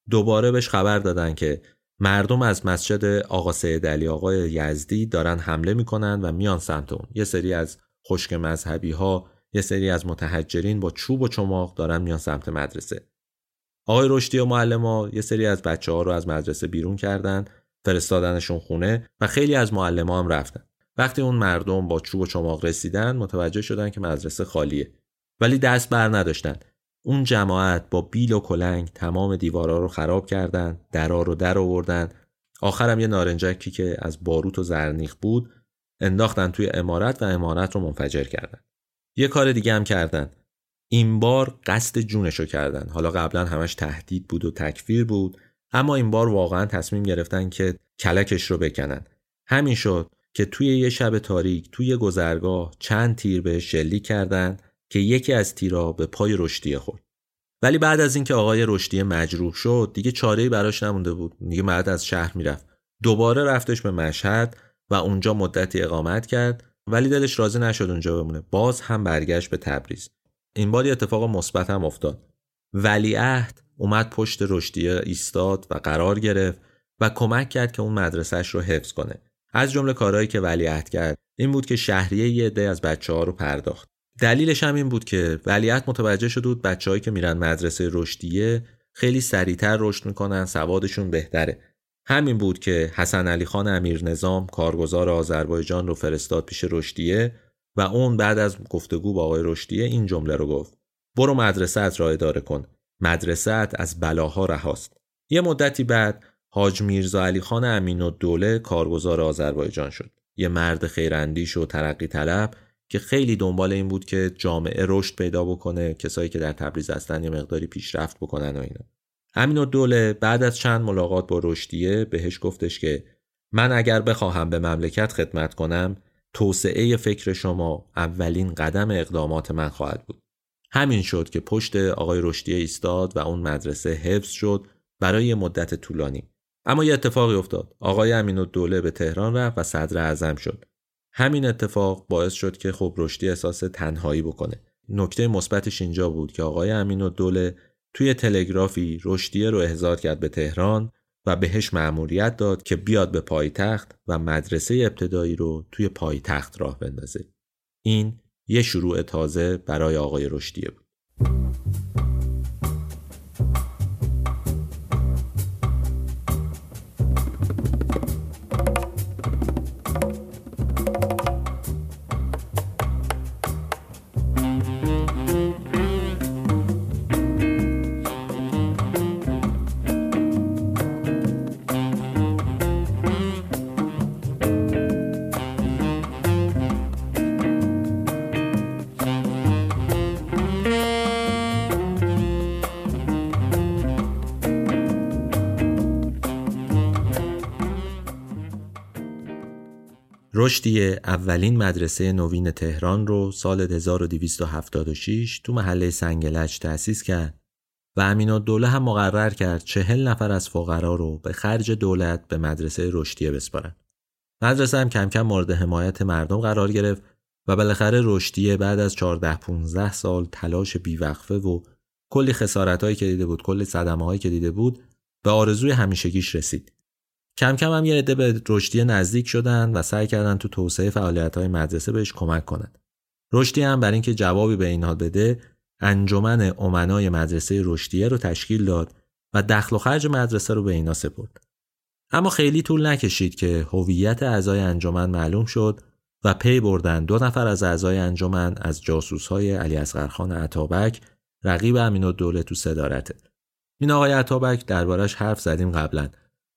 دوباره بهش خبر دادن که مردم از مسجد آقا سید علی آقا یزدی دارن حمله میکنن و میان سمت اون. یه سری از خشک مذهبی ها، یه سری از متحجرین با چوب و چماق دارن میان سمت مدرسه. آقای رشدی و معلم‌ها یه سری از بچه‌ها رو از مدرسه بیرون کردن، فرستادنشون خونه و خیلی از معلم‌ها هم رفتن. وقتی اون مردم با چوب و چماق رسیدن، متوجه شدن که مدرسه خالیه. ولی دست بر نداشتن. اون جماعت با بیل و کلنگ تمام دیوارا رو خراب کردن، درا رو در آوردن. آخرم یه نارنجکی که از باروت و زرنیخ بود، انداختن توی عمارت و عمارت رو منفجر کردن. یه کار دیگه هم کردن. این بار قصد جونشو کردن. حالا قبلا همش تهدید بود و تکفیر بود، اما این بار واقعا تصمیم گرفتن که کلکش رو بکنن. همین شد که توی یه شب تاریک توی گذرگاه چند تیر به شلیک کردن که یکی از تیرها به پای رشدیه خورد. ولی بعد از اینکه آقای رشدیه مجروح شد، دیگه چاره‌ای براش نمونده بود. دیگه مرد از شهر میرفت. دوباره رفتش به مشهد و اونجا مدتی اقامت کرد، ولی دلش راضی نشد اونجا بمونه. باز هم برگشت به تبریز. این بار اتفاق مثبت هم افتاد. ولیعهد اومد پشت رشدیه ایستاد و قرار گرفت و کمک کرد که اون مدرسه‌اش رو حفظ کنه. از جمله کارهایی که ولیعهد کرد این بود که شهریه یه عده از بچه‌ها رو پرداخت. دلیلش هم این بود که ولیعهد متوجه شده بود بچه‌هایی که میرن مدرسه رشدیه خیلی سریعتر رشد میکنن، سوادشون بهتره. همین بود که حسن علی خان امیرنظام کارگزار آذربایجان رو فرستاد پیش رشدیه و اون بعد از گفتگو با آقای رشدیه این جمله رو گفت: برو مدرسه‌ات را اداره کن، مدرسه‌ات از بلاها رهاست. یه مدتی بعد حاج میرزا علی خان امین الدوله کارگزار آذربایجان شد. یه مرد خیراندیش و ترقی طلب که خیلی دنبال این بود که جامعه رشد پیدا بکنه، کسایی که در تبریز هستن یه مقداری پیشرفت بکنن و اینا. امین الدوله بعد از چند ملاقات با رشدیه بهش گفتش که من اگر بخواهم به مملکت خدمت کنم، توسعه فکر شما اولین قدم اقدامات من خواهد بود. همین شد که پشت آقای رشدیه ایستاد و اون مدرسه حفظ شد برای مدت طولانی. اما یه اتفاقی افتاد. آقای امین‌الدوله به تهران رفت و صدر اعظم شد. همین اتفاق باعث شد که خب رشدی احساس تنهایی بکنه. نکته مثبتش اینجا بود که آقای امین‌الدوله توی تلگرافی رشدیه رو احضار کرد به تهران و بهش مأموریت داد که بیاد به پایتخت و مدرسه ابتدایی رو توی پایتخت راه بندازه. این یه شروع تازه برای آقای رشدیه بود. رشدیه اولین مدرسه نوین تهران رو سال 1276 تو محله سنگلج تأسیس کرد و امین‌الدوله هم مقرر کرد 40 نفر از فقرا رو به خرج دولت به مدرسه رشدیه بسپارن. مدرسه هم کم کم مورد حمایت مردم قرار گرفت و بالاخره رشدیه بعد از 14-15 سال تلاش بیوقفه و کلی خسارتایی که دیده بود، کلی صدمه‌هایی که دیده بود، به آرزوی همیشگیش رسید. کم کم هم یه عده به رشدیه نزدیک شدن و سعی کردن تو توسعه فعالیت‌های مدرسه بهش کمک کنن. رشدیه هم برای اینکه جوابی به اینها بده، انجمن امنای مدرسه رشدیه رو تشکیل داد و دخل و خرج مدرسه رو به اینا سپرد. اما خیلی طول نکشید که هویت اعضای انجمن معلوم شد و پی بردن 2 نفر از اعضای انجمن از جاسوس‌های علی اصغر خان عطابک، رقیب امین‌الدوله تو صدارته. این آقای عطابک دربارش حرف زدیم قبلاً.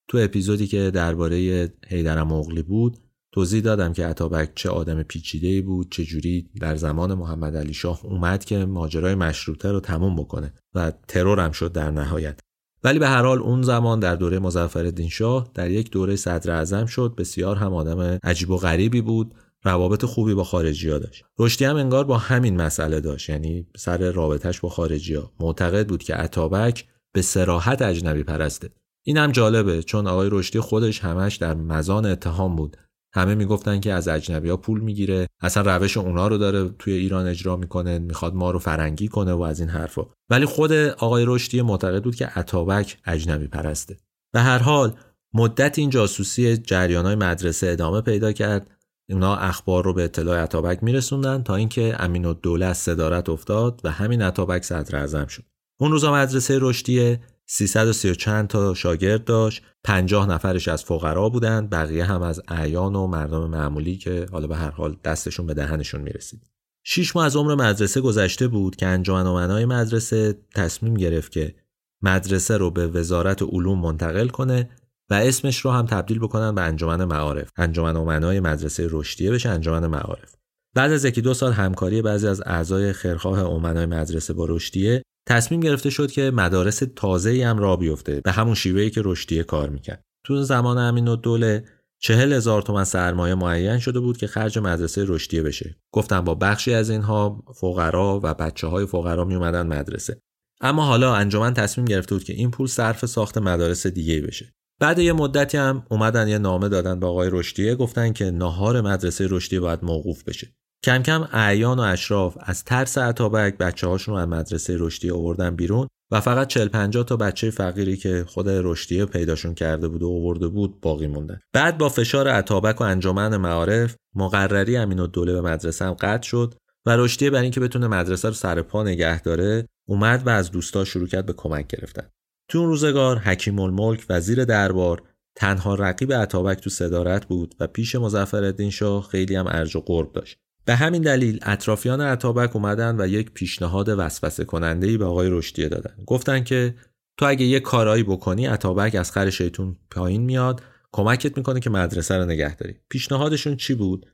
تو اپیزودی که درباره حیدر مغلی بود توضیح دادم که عطابک چه آدم پیچیده‌ای بود، چه جوری در زمان محمد علی شاه اومد که ماجرای مشروطه رو تموم بکنه و ترورم شد در نهایت. ولی به هر حال اون زمان در دوره مظفرالدین شاه در یک دوره صدر اعظم شد. بسیار هم آدم عجیب و غریبی بود، روابط خوبی با خارجی‌ها داشت. رشدی هم انگار با همین مسئله داشت، یعنی سر رابطش با خارجی‌ها. معتقد بود که عطابک به صراحت اجنبی پرسته. این هم جالبه چون آقای رشدی خودش همش در مزان اتهام بود. همه میگفتن که از اجنبی‌ها پول میگیره، اصلا روش اونا رو داره توی ایران اجرا میکنه، میخواد ما رو فرنگی کنه و از این حرفا. ولی خود آقای رشدی معتقد بود که عطابک اجنبی پرسته. به هر حال مدت این جاسوسی جریان‌های مدرسه ادامه پیدا کرد. اونا اخبار رو به اطلاع اتابک میرسوندن تا اینکه امین الدوله از صدارت افتاد و همین اتابک صدر اعظم شد. اون روزا مدرسه رشدیه 330 چند تا شاگرد داشت، 50 نفرش از فقرا بودن، بقیه هم از اعیان و مردم معمولی که حالا به هر حال دستشون به دهنشون میرسید. 6 ماه از عمر مدرسه گذشته بود که انجمن‌های مدرسه تصمیم گرفت که مدرسه رو به وزارت علوم منتقل کنه و اسمش رو هم تبدیل بکنن به انجمن معارف. انجمن‌های مدرسه رشدیه بشه انجمن معارف. بعد از 1-2 سال همکاری بعضی از اعضای خیرخواه امنای مدرسه با رشدیه، تصمیم گرفته شد که مدارس تازه‌ای هم راه بیفته به همون شیوهی که رشدیه کار می‌کرد. تو زمان امین‌الدوله 40,000 تومان سرمایه معین شده بود که خرج مدرسه رشدیه بشه. گفتم با بخشی از اینها فقرا و بچه‌های فقرا میومدن مدرسه. اما حالا انجمن تصمیم گرفته بود که این پول صرف ساخت مدارس دیگه بشه. بعد یه مدتی هم اومدن یه نامه دادن به آقای رشدیه، گفتن که ناهار مدرسه رشدیه باید موقوف بشه. کم کم اعیان و اشراف از ترس اتابک بچه‌هاشون رو از مدرسه رشدیه آوردن بیرون و فقط 40-50 تا بچه فقیری که خود رشدیه پیداشون کرده بود و آورده بود باقی موندن. بعد با فشار اتابک و انجمن معارف مقرری امین‌الدوله به مدرسه هم قطع شد و رشدیه برای اینکه بتونه مدرسه رو سر پا نگه داره اومد و از دوستاش شروع کرد به کمک گرفتن. تو اون روزگار حکیم الملک وزیر دربار تنها رقیب اتابک تو صدارت بود و پیش مظفرالدین شاه خیلی هم ارج و قرب داشت. به همین دلیل اطرافیان اتابک اومدن و یک پیشنهاد وسوسه کننده‌ای به آقای رشدیه دادن. گفتن که تو اگه یه کارایی بکنی اتابک از خر شیطون پایین میاد، کمکت میکنه که مدرسه رو نگه داری. پیشنهادشون چی بود؟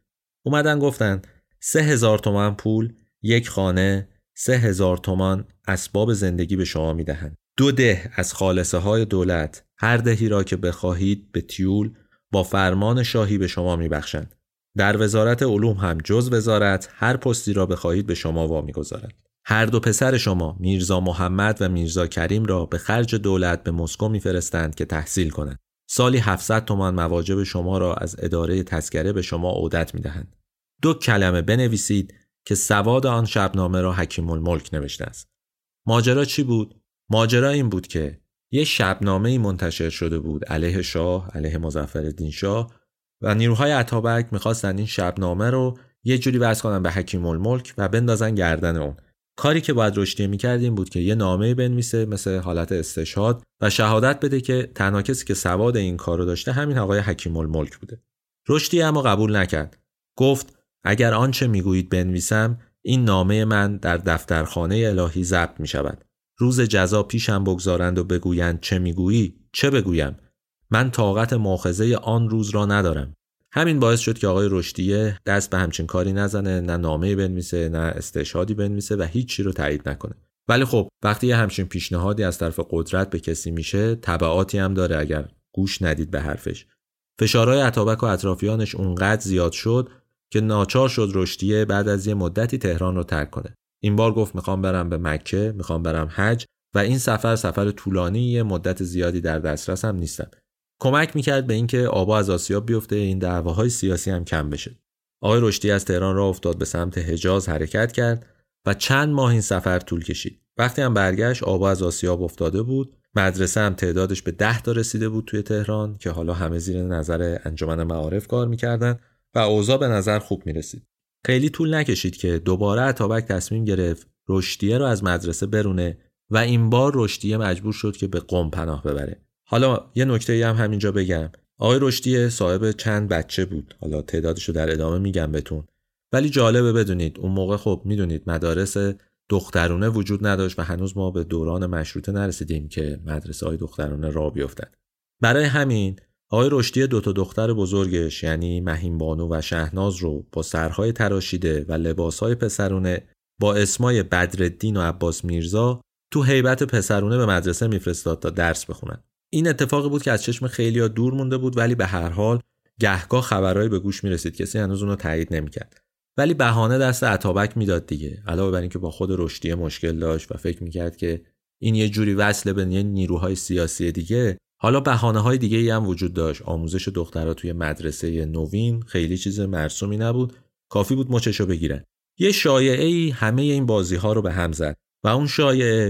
اومدن گفتن 3,000 تومان پول، یک خانه، 3,000 تومان اسباب زندگی به شما میدهند. 2 ده از خالصه های دولت، هر دهی را که بخواهید به تیول با فرمان شاهی به شما میبخشند. در وزارت علوم هم جز وزارت هر پستی را بخواهید به شما وامی گذارند. هر دو پسر شما میرزا محمد و میرزا کریم را به خرج دولت به مسکو میفرستند که تحصیل کنند. سالی 700 تومان مواجب شما را از اداره تذکره به شما عودت میدهند. 2 کلمه بنویسید که سواد آن شبنامه را حکیم الملک نوشته است. ماجرا چی بود؟ ماجرا این بود که یه شبنامه‌ای منتشر شده بود علیه شاه، علیه مظفرالدین شاه و نیروهای اتابک می‌خواستن این شبنامه رو یه جوری وضع کنن به حکیم الملک و بندازن گردن اون. کاری که باید رشدیه می‌کرد این بود که یه نامه‌ای بنویسه مثل حالت استشهاد و شهادت بده که تنها کسی که سواد این کارو داشته همین آقای حکیم الملک بوده. رشدیه اما قبول نکرد. گفت اگر آنچه می‌گویید بنویسم، این نامه من در دفترخانه الهی ضبط می‌شود. روز جزا پیشم بگذارند و بگویند چه میگویی چه بگویم، من طاقت مؤاخذه آن روز را ندارم. همین باعث شد که آقای رشدیه دست به همچین کاری نزنه، نه نامه بنویسه نه استشهادی بنویسه و هیچ چی رو تایید نکنه. ولی خب وقتی یه همچین پیشنهادی از طرف قدرت به کسی میشه تبعاتی هم داره اگر گوش ندید به حرفش. فشارهای اتابک و اطرافیانش اونقدر زیاد شد که ناچار شد رشدیه بعد از یه مدتی تهران رو ترک کنه. این بار گفت میخوام برم به مکه، میخوام برم حج و این سفر طولانیه، مدت زیادی در دسترس هم نیستم. کمک میکرد به اینکه آبا از آسیاب بیفته، این دعواهای سیاسی هم کم بشه. آقای رشدیه از تهران راه افتاد به سمت حجاز حرکت کرد و چند ماه این سفر طول کشید. وقتی هم برگشت آبا از آسیاب افتاده بود، مدرسه هم تعدادش به 10 تا رسیده بود توی تهران که حالا همه زیر نظر انجمن معارف کار میکردن و اوضاع به نظر خوب میرسید. خیلی طول نکشید که دوباره اتابک تصمیم گرفت رشدیه رو از مدرسه برونه و این بار رشدیه مجبور شد که به قم پناه ببره. حالا یه نکته هم همینجا بگم. آقای رشدیه صاحب چند بچه بود. حالا تعدادش رو در ادامه میگم بهتون. ولی جالبه بدونید اون موقع خب میدونید مدارس دخترونه وجود نداشت و هنوز ما به دوران مشروطه نرسیدیم که مدرسه‌های دخترونه راه بیفتن. برای همین آقای رشدیه 2 تا دختر بزرگش یعنی مهین بانو و شهناز رو با سرهای تراشیده و لباسهای پسرونه با اسمای بدرالدین و عباس میرزا تو هیبت پسرونه به مدرسه میفرستاد تا درس بخونن. این اتفاقی بود که از چشم خیلی‌ها دور مونده بود ولی به هر حال گهگاه خبرایی به گوش میرسید، کسی هنوز اونو تایید نمیکرد. ولی بهانه دست اتابک میداد دیگه. علاوه بر اینکه با خود رشدیه مشکل داشت و فکر میکرد که این یه جوری وصله به نیروهای سیاسی دیگه، حالا بهانه‌های دیگه‌ای هم وجود داشت. آموزش دخترها توی مدرسه نوین خیلی چیز مرسومی نبود، کافی بود مچشو بگیرن. یه شایعه‌ای همه این بازی‌ها رو به هم زد و اون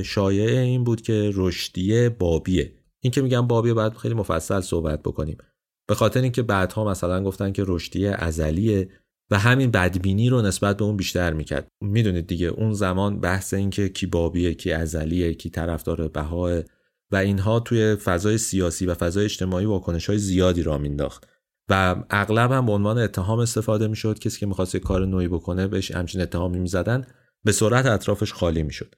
شایعه این بود که رشدیه بابیه. این که میگم بابی بعد خیلی مفصل صحبت بکنیم، به خاطر اینکه بعدها مثلا گفتن که رشدیه ازلیه و همین بدبینی رو نسبت به اون بیشتر میکرد. میدونید دیگه اون زمان بحث این که کی بابیه، کی ازلیه، کی طرفدار بهائه و اینها توی فضای سیاسی و فضای اجتماعی واکنش‌های زیادی را مینداخت و اغلب هم به عنوان اتهام استفاده میشد. کسی که می‌خواست کار نوعی بکنه بهش همچین اتهامی می‌زدن، به سرعت اطرافش خالی میشد.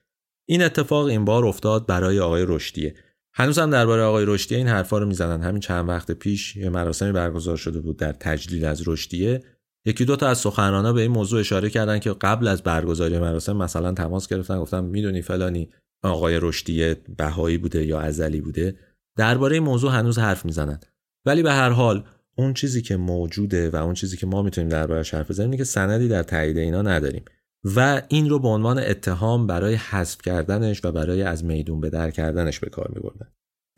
این اتفاق این بار افتاد برای آقای رشدیه. هنوز هم درباره آقای رشدیه این حرفا رو می‌زنن. همین چند وقت پیش یه مراسمی برگزار شده بود در تجلیل از رشدیه، یکی دو تا از سخنرانا به این موضوع اشاره کردن که قبل از برگزاری مراسم مثلا تماس گرفتن، گفتن میدونی فلانی آقای رشدیه بهایی بوده یا ازلی بوده. درباره این موضوع هنوز حرف میزنن، ولی به هر حال اون چیزی که موجوده و اون چیزی که ما میتونیم درباره‌اش حرف بزنیم که سندی در تایید اینا نداریم و این رو به عنوان اتهام برای حذف کردنش و برای از میدون به در کردنش به کار می‌بردن.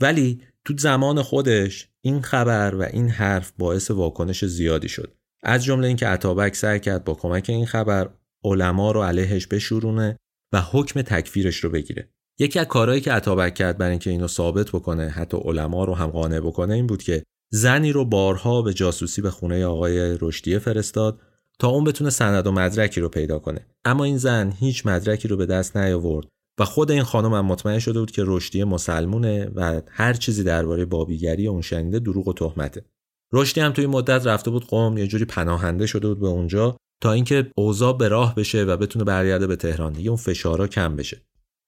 ولی تو زمان خودش این خبر و این حرف باعث واکنش زیادی شد، از جمله اینکه اتابک سعی کرد با کمک این خبر علما رو علیهش بشورونه و حکم تکفیرش رو بگیره. یکی از کارهایی که اتابک کرد برای اینکه اینو ثابت بکنه، حتی علما رو هم قانع بکنه، این بود که زنی رو بارها به جاسوسی به خونه آقای رشدیه فرستاد تا اون بتونه سند و مدرکی رو پیدا کنه. اما این زن هیچ مدرکی رو به دست نیاورد و خود این خانم هم مطمئن شده بود که رشدیه مسلمونه و هر چیزی درباره بابیگری اون شنیده دروغ و تهمته. رشدی هم توی مدت رفته بود قم، یه جوری پناهنده شده بود به اونجا تا اینکه اوضاع به راه بشه و بتونه برگرده به تهران، دیگه اون فشارا کم بشه.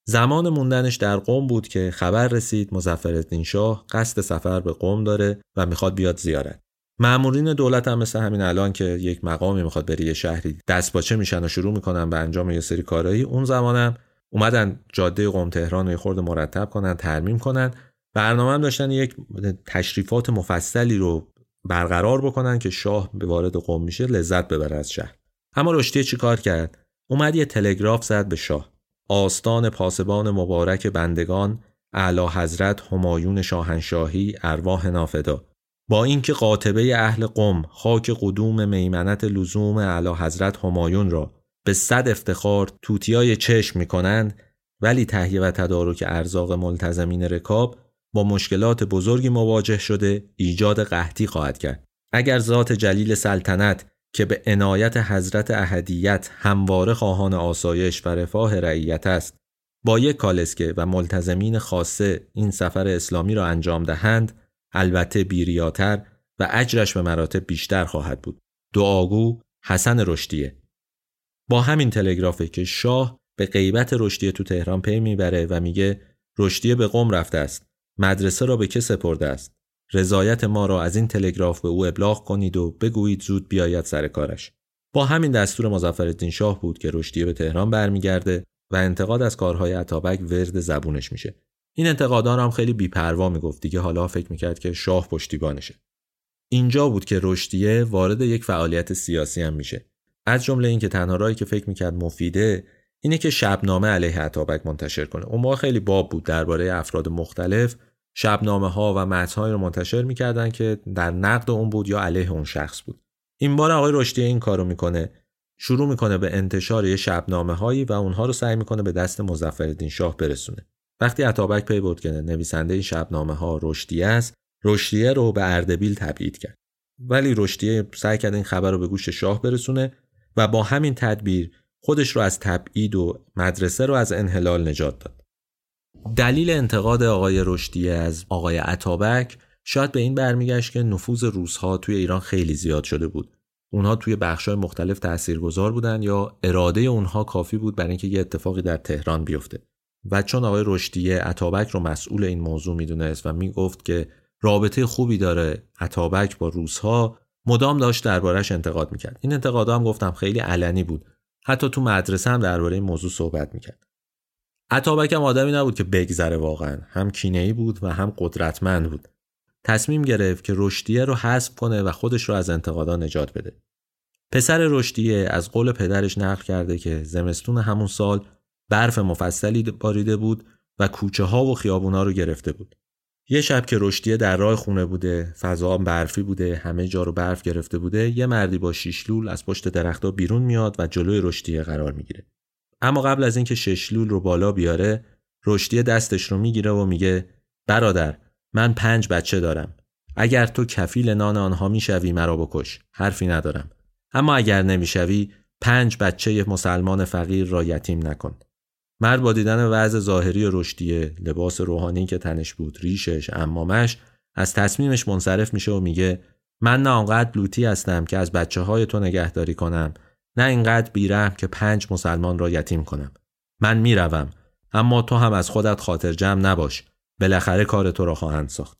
زمان موندنش در قم بود که خبر رسید مظفرالدین شاه قصد سفر به قم داره و میخواد بیاد زیارت. مامورین دولت هم مثل همین الان که یک مقامی میخواد بره یه شهری دستپاچه میشن و شروع میکنن به انجام یه سری کارایی. اون زمانم اومدن جاده قم تهران رو خورد مرتب کنن، ترمیم کنن. برنامه‌ام داشتن یک تشریفات مفصلی رو برقرار بکنن که شاه به وارد قم میشه لذت ببره از شهر. اما رشدیه چیکار کرد؟ اومد یه تلگراف زد به شاه: آستان پاسبان مبارک بندگان اعلی حضرت همایون شاهنشاهی ارواح نافدا، با اینکه قاطبه اهل قم خاک قدوم میمنت لزوم اعلی حضرت همایون را به صد افتخار توتیای چشم میکنند، ولی تهیه و تدارک ارزاق ملتزمین رکاب با مشکلات بزرگی مواجه شده، ایجاد قحطی خواهد کرد. اگر ذات جلیل سلطنت که به عنایت حضرت احدیت همواره خواهان آسایش و رفاه رعیت است، با یک کالسکه و ملتزمین خاصه این سفر اسلامی را انجام دهند، البته بیریاتر و اجرش به مراتب بیشتر خواهد بود. دعاگو حسن رشدیه. با همین تلگرافی که شاه به غیبت رشدیه تو تهران پی میبره و میگه رشدیه به قم رفته است، مدرسه را به که سپرده است، رضایت ما را از این تلگراف به او ابلاغ کنید و بگویید زود بیاید سر کارش. با همین دستور مظفرالدین شاه بود که رشدیه به تهران برمیگرده و انتقاد از کارهای اتابک ورد زبونش میشه. این انتقادان هم خیلی بی‌پروا میگفت دیگه، حالا فکر میکرد که شاه پشتیبانشه. اینجا بود که رشدیه وارد یک فعالیت سیاسی هم میشه، از جمله اینکه تنها راهی که فکر میکرد مفیده اینه که شبنامه علیه اتابک منتشر کنه. اون موقع خیلی باب بود، درباره افراد مختلف شبنامه‌ها و متن‌هایی رو منتشر می‌کردن که در نقد اون بود یا علیه اون شخص بود. این بار آقای رشدیه این کارو می‌کنه، شروع می‌کنه به انتشار یه شبنامه‌هایی و اونها رو سعی می‌کنه به دست مظفرالدین شاه برسونه. وقتی اتابک پی برد که نویسنده این شبنامه‌ها رشدیه است، رشدیه رو به اردبیل تبعید کرد. ولی رشدیه سعی کرد این خبر رو به گوش شاه برسونه و با همین تدبیر خودش رو از تبعید و مدرسه رو از انحلال نجات داد. دلیل انتقاد آقای رشدیه از آقای اتابک شاید به این برمیگشت که نفوذ روس‌ها توی ایران خیلی زیاد شده بود. اونها توی بخش‌های مختلف تاثیرگذار بودن یا اراده اونها کافی بود برای اینکه یه اتفاقی در تهران بیفته. و چون آقای رشدیه اتابک رو مسئول این موضوع میدونست و میگفت که رابطه خوبی داره اتابک با روس‌ها، مدام داشت دربارش انتقاد میکرد. این انتقادا هم گفتم خیلی علنی بود. حتی تو مدرسه هم درباره این موضوع صحبت میکرد. اتابک هم آدمی نبود که بگذره، واقعا هم کینه‌ای بود و هم قدرتمند بود. تصمیم گرفت که رشدیه رو حذف کنه و خودش رو از انتقادان نجات بده. پسر رشدیه از قول پدرش نقل کرده که زمستون همون سال برف مفصلی باریده بود و کوچه ها و خیابونا رو گرفته بود. یه شب که رشدیه در راه خونه بوده، فضا برفی بوده، همه جا رو برف گرفته بوده، یه مردی با شیشلول از پشت درخت‌ها بیرون میاد و جلوی رشدیه قرار میگیره. اما قبل از اینکه شیشلول رو بالا بیاره، رشدیه دستش رو میگیره و میگه برادر من 5 بچه دارم. اگر تو کفیل نان آنها میشوی مرا بکش. حرفی ندارم. اما اگر نمیشوی 5 بچه مسلمان فقیر را یتیم نکن. مرد با دیدن وضع ظاهری رشدیه، لباس روحانی که تنش بود، ریشش، عمامش، از تصمیمش منصرف میشه و میگه من نه آنقدر لوتی هستم که از بچه‌های تو نگهداری کنم، نه اینقدر بیرحم که 5 مسلمان را یتیم کنم. من میروم، اما تو هم از خودت خاطر جمع نباش. بالاخره کار تو را خواهند ساخت.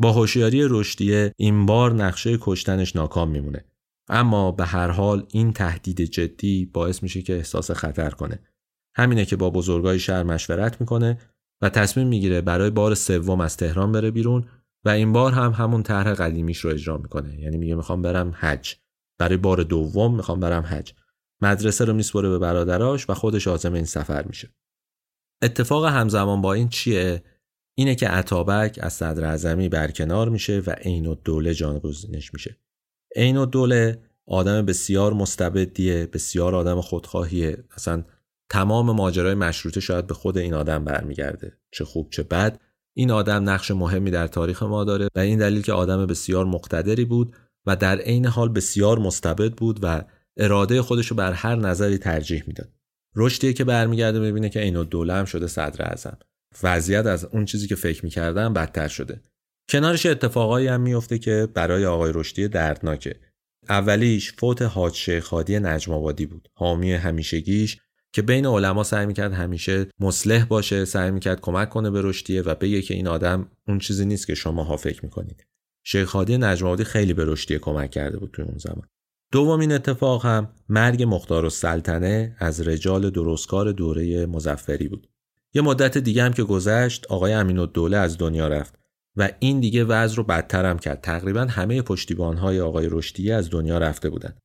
با هوشیاری رشدیه این بار نقشه کشتنش ناکام میمونه. اما به هر حال این تهدید جدی باعث میشه که احساس خطر کنه. همینه که با بزرگای شهر مشورت میکنه و تصمیم میگیره برای بار 3 از تهران بره بیرون و این بار هم همون طرح قدیمیش رو اجرا میکنه. یعنی میگه میخوام برم حج. برای بار 2 میخوام برم حج. مدرسه رو میسپره به برادراش و خودش عازم این سفر میشه. اتفاق همزمان با این چیه؟ اینه که اتابک از صدر اعظمی برکنار میشه و عین الدوله جانگزینش میشه. عین الدوله آدم بسیار مستبدیه، بسیار آدم خودخواهیه. اصلا تمام ماجرای مشروطه شاید به خود این آدم برمیگرده. چه خوب چه بد، این آدم نقش مهمی در تاریخ ما داره و این دلیل که آدم بسیار مقتدری بود و در عین حال بسیار مستبد بود و اراده خودشو بر هر نظری ترجیح میداد. رشدیه که برمیگرده میبینه که عین الدوله هم شده صدر اعظم. وضعیت از اون چیزی که فکر می‌کردم بدتر شده. کنارش اتفاقایی هم میفته که برای آقای رشدیه دردناکه. اولیش فوت حاج شیخ هادی نجم آبادی بود، حامی همیشگیش که بین علما سعی می‌کرد همیشه مصلح باشه، سعی می‌کرد کمک کنه به رشدیه و بگه که این آدم اون چیزی نیست که شماها فکر می‌کنید. شیخ هادی نجم آبادی خیلی به رشدیه کمک کرده بود توی اون زمان. دومین اتفاق هم مرگ مختار السلطنه از رجال درستکار دوره مظفری بود. یه مدت دیگه هم که گذشت آقای امین الدوله از دنیا رفت و این دیگه وضع رو بدتر هم کرد. تقریبا همه پشتیبان‌های آقای رشدیه از دنیا رفته بودن.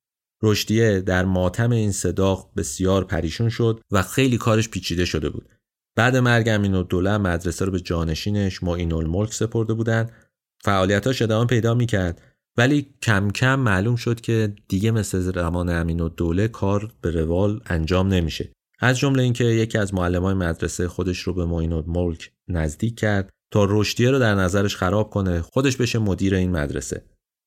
رشدیه در ماتم این صداق بسیار پریشون شد و خیلی کارش پیچیده شده بود. بعد مرگ امین الدوله مدرسه رو به جانشینش معین الملک سپرده بودن. فعالیتاش ادامه پیدا می‌کرد ولی کم کم معلوم شد که دیگه مثل زمان امین الدوله کار به روال انجام نمیشه. از جمله اینکه یکی از معلمای مدرسه خودش رو به معین الملک نزدیک کرد تا رشدیه رو در نظرش خراب کنه، خودش بشه مدیر این مدرسه.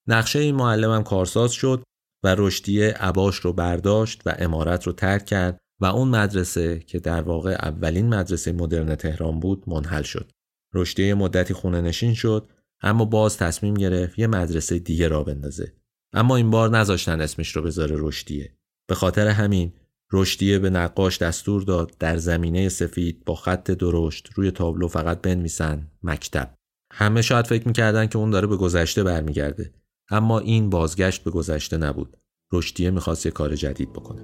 نقشه این معلم هم کارساز شد و رشدیه عباش رو برداشت و عمارت رو ترک کرد و اون مدرسه که در واقع اولین مدرسه مدرن تهران بود منحل شد. رشدیه مدتی خونه نشین شد اما باز تصمیم گرفت یه مدرسه دیگه را بندازه. اما این بار نذاشتن اسمش رو بذاره رشدیه. به خاطر همین رشدیه به نقاش دستور داد در زمینه سفید با خط درشت روی تابلو فقط بنویسن مکتب. همه شاید فکر می‌کردن که اون داره به گذشته برمیگرده، اما این بازگشت به گذشته نبود. رشدیه می‌خواست یه کار جدید بکنه.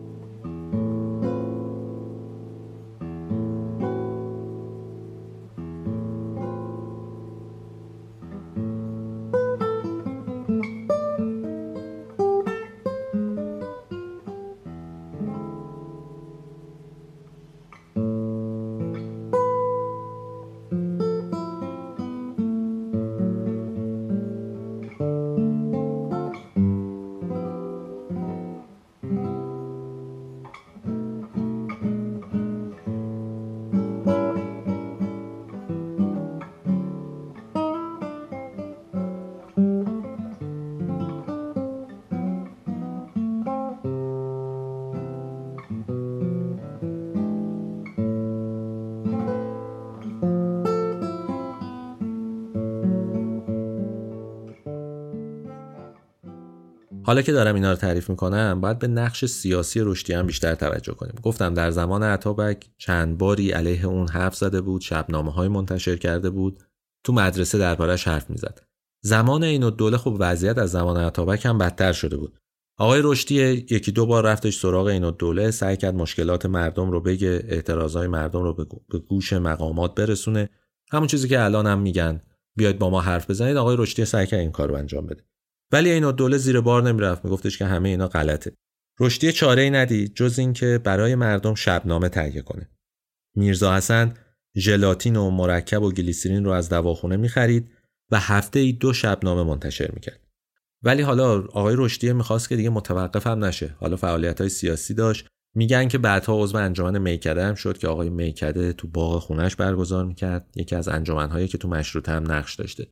حالا که دارم اینا رو تعریف میکنم باید به نقش سیاسی رشدیه هم بیشتر توجه کنیم. گفتم در زمان اتابک چند باری علیه اون حرف زده بود، شبنامه‌های منتشر کرده بود، تو مدرسه دربارش حرف میزد. زمان عین الدوله خب وضعیت از زمان اتابک هم بدتر شده بود. آقای رشدیه 1-2 بار رفتش سراغ عین الدوله، سعی کرد مشکلات مردم رو بگه، اعتراضای مردم رو به گوش مقامات برسونه. همون چیزی که الان هم میگن بیاید با ما حرف بزنید، آقای رشدیه سعی کرد این کارو انجام بده. ولی عین الدوله زیر بار نمیرفت، میگفتش که همه اینا غلطه. رشدیه چاره‌ای ندید جز اینکه برای مردم شبنامه تهیه کنه. میرزا حسن ژلاتین و مرکب و گلیسرین رو از دواخونه میخرید و هفته‌ای 2 شبنامه منتشر میکرد. ولی حالا آقای رشدیه میخواست که دیگه متوقف هم نشه. حالا فعالیت‌های سیاسی داشت میگن که بعدها عضو انجمن میکده هم شد که آقای میکده تو باغ خونش برگزار میکرد، یکی از انجمن‌هایی که تو مشروطه هم نقش داشته.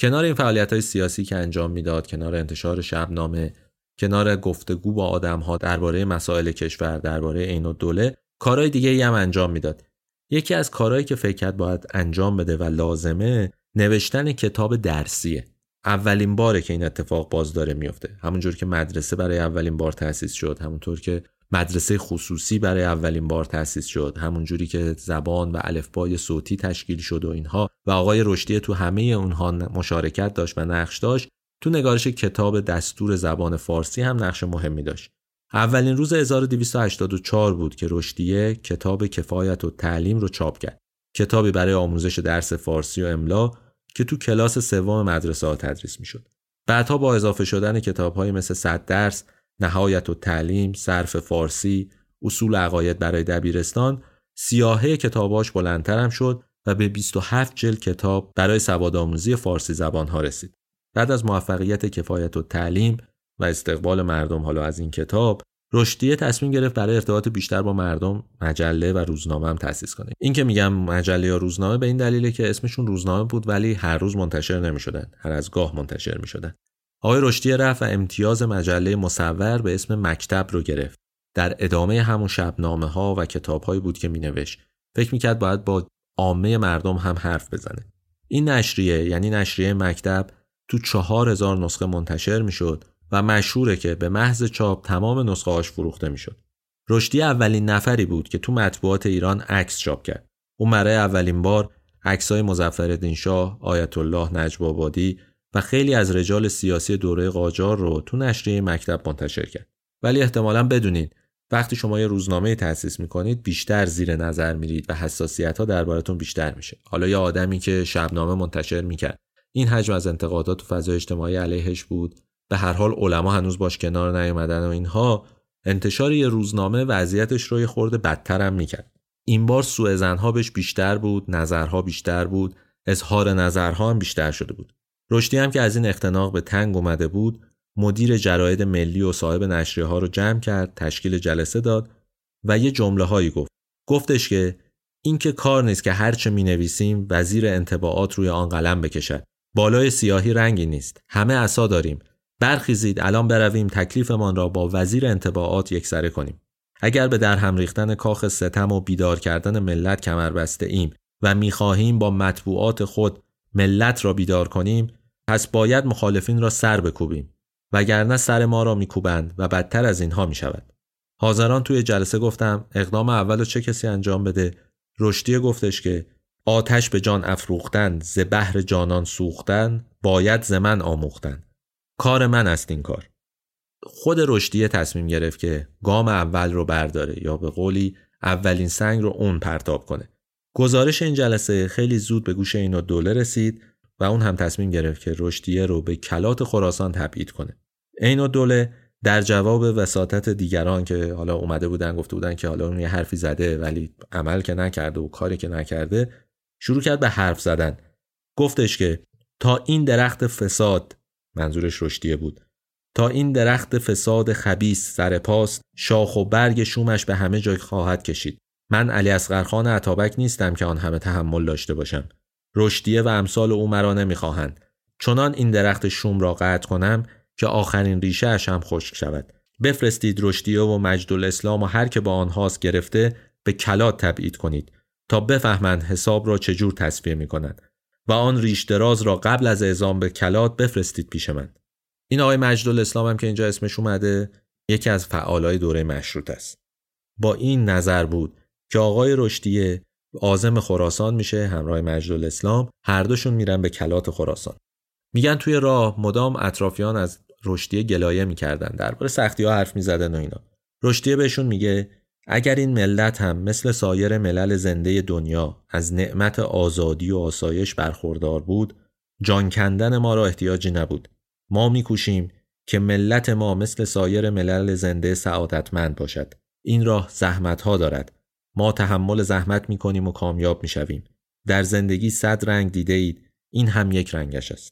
کنار این فعالیت‌های سیاسی که انجام میداد، کنار انتشار شبنامه، کنار گفتگو با آدم‌ها درباره مسائل کشور، درباره عین الدوله، کارهای دیگه‌ای هم انجام میداد. یکی از کارهایی که فکر کرد باید انجام بده و لازمه، نوشتن کتاب درسیه. اولین باره که این اتفاق باز داره میفته. همونجور که مدرسه برای اولین بار تأسیس شد، همونطور که مدرسه خصوصی برای اولین بار تأسیس شد، همونجوری که زبان و الفبای صوتی تشکیل شد و اینها، و آقای رشدی تو همه اونها مشارکت داشت و نقش داشت، تو نگارش کتاب دستور زبان فارسی هم نقش مهمی داشت. اولین روز 1284 بود که رشدیه کتاب کفایت و تعلیم رو چاپ کرد، کتابی برای آموزش درس فارسی و املا که تو کلاس سوم مدرسه ها تدریس می شد. بعدها با اضافه شدن کتاب‌های مثل 100 درس، نهایت و تعلیم، صرف فارسی، اصول عقاید برای دبیرستان، سیاهه کتاباش بلندتر هم شد و به 27 جلد کتاب برای سوادآموزی فارسی زبان ها رسید. بعد از موفقیت کفایت و تعلیم و استقبال مردم حالا از این کتاب، رشدیه تصمیم گرفت برای ارتباط بیشتر با مردم مجله و روزنامه هم تأسیس کنه. این که میگم مجله یا روزنامه به این دلیله که اسمشون روزنامه بود ولی هر روز منتشر نمی‌شدن، هر از گاه منتشر می‌شدن. آقای رشدیه رفت و امتیاز مجله مصور به اسم مکتب رو گرفت. در ادامه همون شبنامه ها و کتاب هایی بود که مینوشت. فکر میکرد باید با عامه مردم هم حرف بزنه. این نشریه، یعنی نشریه مکتب، تو 4000 نسخه منتشر میشد و مشهوره که به محض چاپ تمام نسخه هاش فروخته میشد. رشدیه اولین نفری بود که تو مطبوعات ایران عکس چاپ کرد. اون برای اولین بار عکس‌های مظفرالدین شاه، آیت الله نجم آبادی و خیلی از رجال سیاسی دوره قاجار رو تو نشریه مکتب منتشر کرد. ولی احتمالاً بدونین وقتی شما یه روزنامه تأسیس میکنید بیشتر زیر نظر میرید و حساسیت‌ها دربارتون بیشتر میشه. حالا یه آدمی که شبنامه منتشر میکرد، این حجم از انتقادات تو فضای اجتماعی علیهش بود، به هر حال علما هنوز باش کنار نیومدن و اینها، انتشار یه روزنامه وضعیتش رو یه خورده بدتر هم میکرد. این بار سوء ظن‌ها بهش بیشتر بود، نظرها بیشتر بود، اظهار نظرها هم بیشتر شده بود. رشدی هم که از این اختناق به تنگ اومده بود، مدیر جراید ملی و صاحب نشریه ها رو جمع کرد، تشکیل جلسه داد و یه جمله هایی گفت. گفتش که این که کار نیست که هرچه می نویسیم وزیر انطباعات روی آن قلم بکشد. بالای سیاهی رنگی نیست. همه عصا داریم. برخیزید الان برویم تکلیفمان را با وزیر انطباعات یکسره کنیم. اگر به درهم ریختن کاخ ستم و بیدار کردن ملت کمر بسته ایم و می‌خواهیم با مطبوعات خود ملت را بیدار کنیم، پس باید مخالفین را سر بکوبیم، وگرنه سر ما را میکوبند و بدتر از اینها میشود. حاضران توی جلسه گفتم اقدام اولو چه کسی انجام بده؟ رشدیه گفتش که آتش به جان افروختن، ز بحر جانان سوختن، باید ز من آموختن. کار من است این کار. خود رشدیه تصمیم گرفت که گام اول رو برداره، یا به قولی اولین سنگ رو اون پرتاب کنه. گزارش این جلسه خیلی زود به گوش عین الدوله رسید و اون هم تصمیم گرفت که رشدیه رو به کلات خراسان تبعید کنه. عین الدوله در جواب وساطت دیگران که حالا اومده بودن گفته بودن که حالا اون یه حرفی زده ولی عمل که نکرده و کاری که نکرده، شروع کرد به حرف زدن. گفتش که تا این درخت فساد، منظورش رشدیه بود، تا این درخت فساد خبیث سر پاست، شاخ و برگ شومش به همه جای خواهد کشید. من علی اصغر خان عطابک نیستم که آن همه تحمل داشته باشم. رشدیه و امثال او مرا نمیخواهند. چنان این درخت شوم را قطع کنم که آخرین ریشه اش هم خشک شود. بفرستید رشدیه و مجد الاسلام و هر که با آنهاست گرفته به کلات تبعید کنید تا بفهمند حساب را چجور تصفیه میکنند و آن ریش دراز را قبل از اعزام به کلات بفرستید پیش من. این آقای مجد الاسلام هم که اینجا اسمش اومده، یکی از فعالای دوره مشروطه است. با این نظر بود که آقای رشدیه عازم خراسان میشه همراه مجد الاسلام، هر دوشون میرن به کلات خراسان. میگن توی راه مدام اطرافیان از رشدیه گلایه میکردن، درباره سختی‌ها حرف میزدن و اینا. رشدیه بهشون میگه اگر این ملت هم مثل سایر ملل زنده دنیا از نعمت آزادی و آسایش برخوردار بود، جان کندن ما را احتیاجی نبود. ما میکوشیم که ملت ما مثل سایر ملل زنده سعادتمند باشد. این راه زحمت‌ها دارد. ما تحمل زحمت می‌کنیم و کامیاب می‌شویم. در زندگی 100 رنگ دیده اید، این هم یک رنگش است.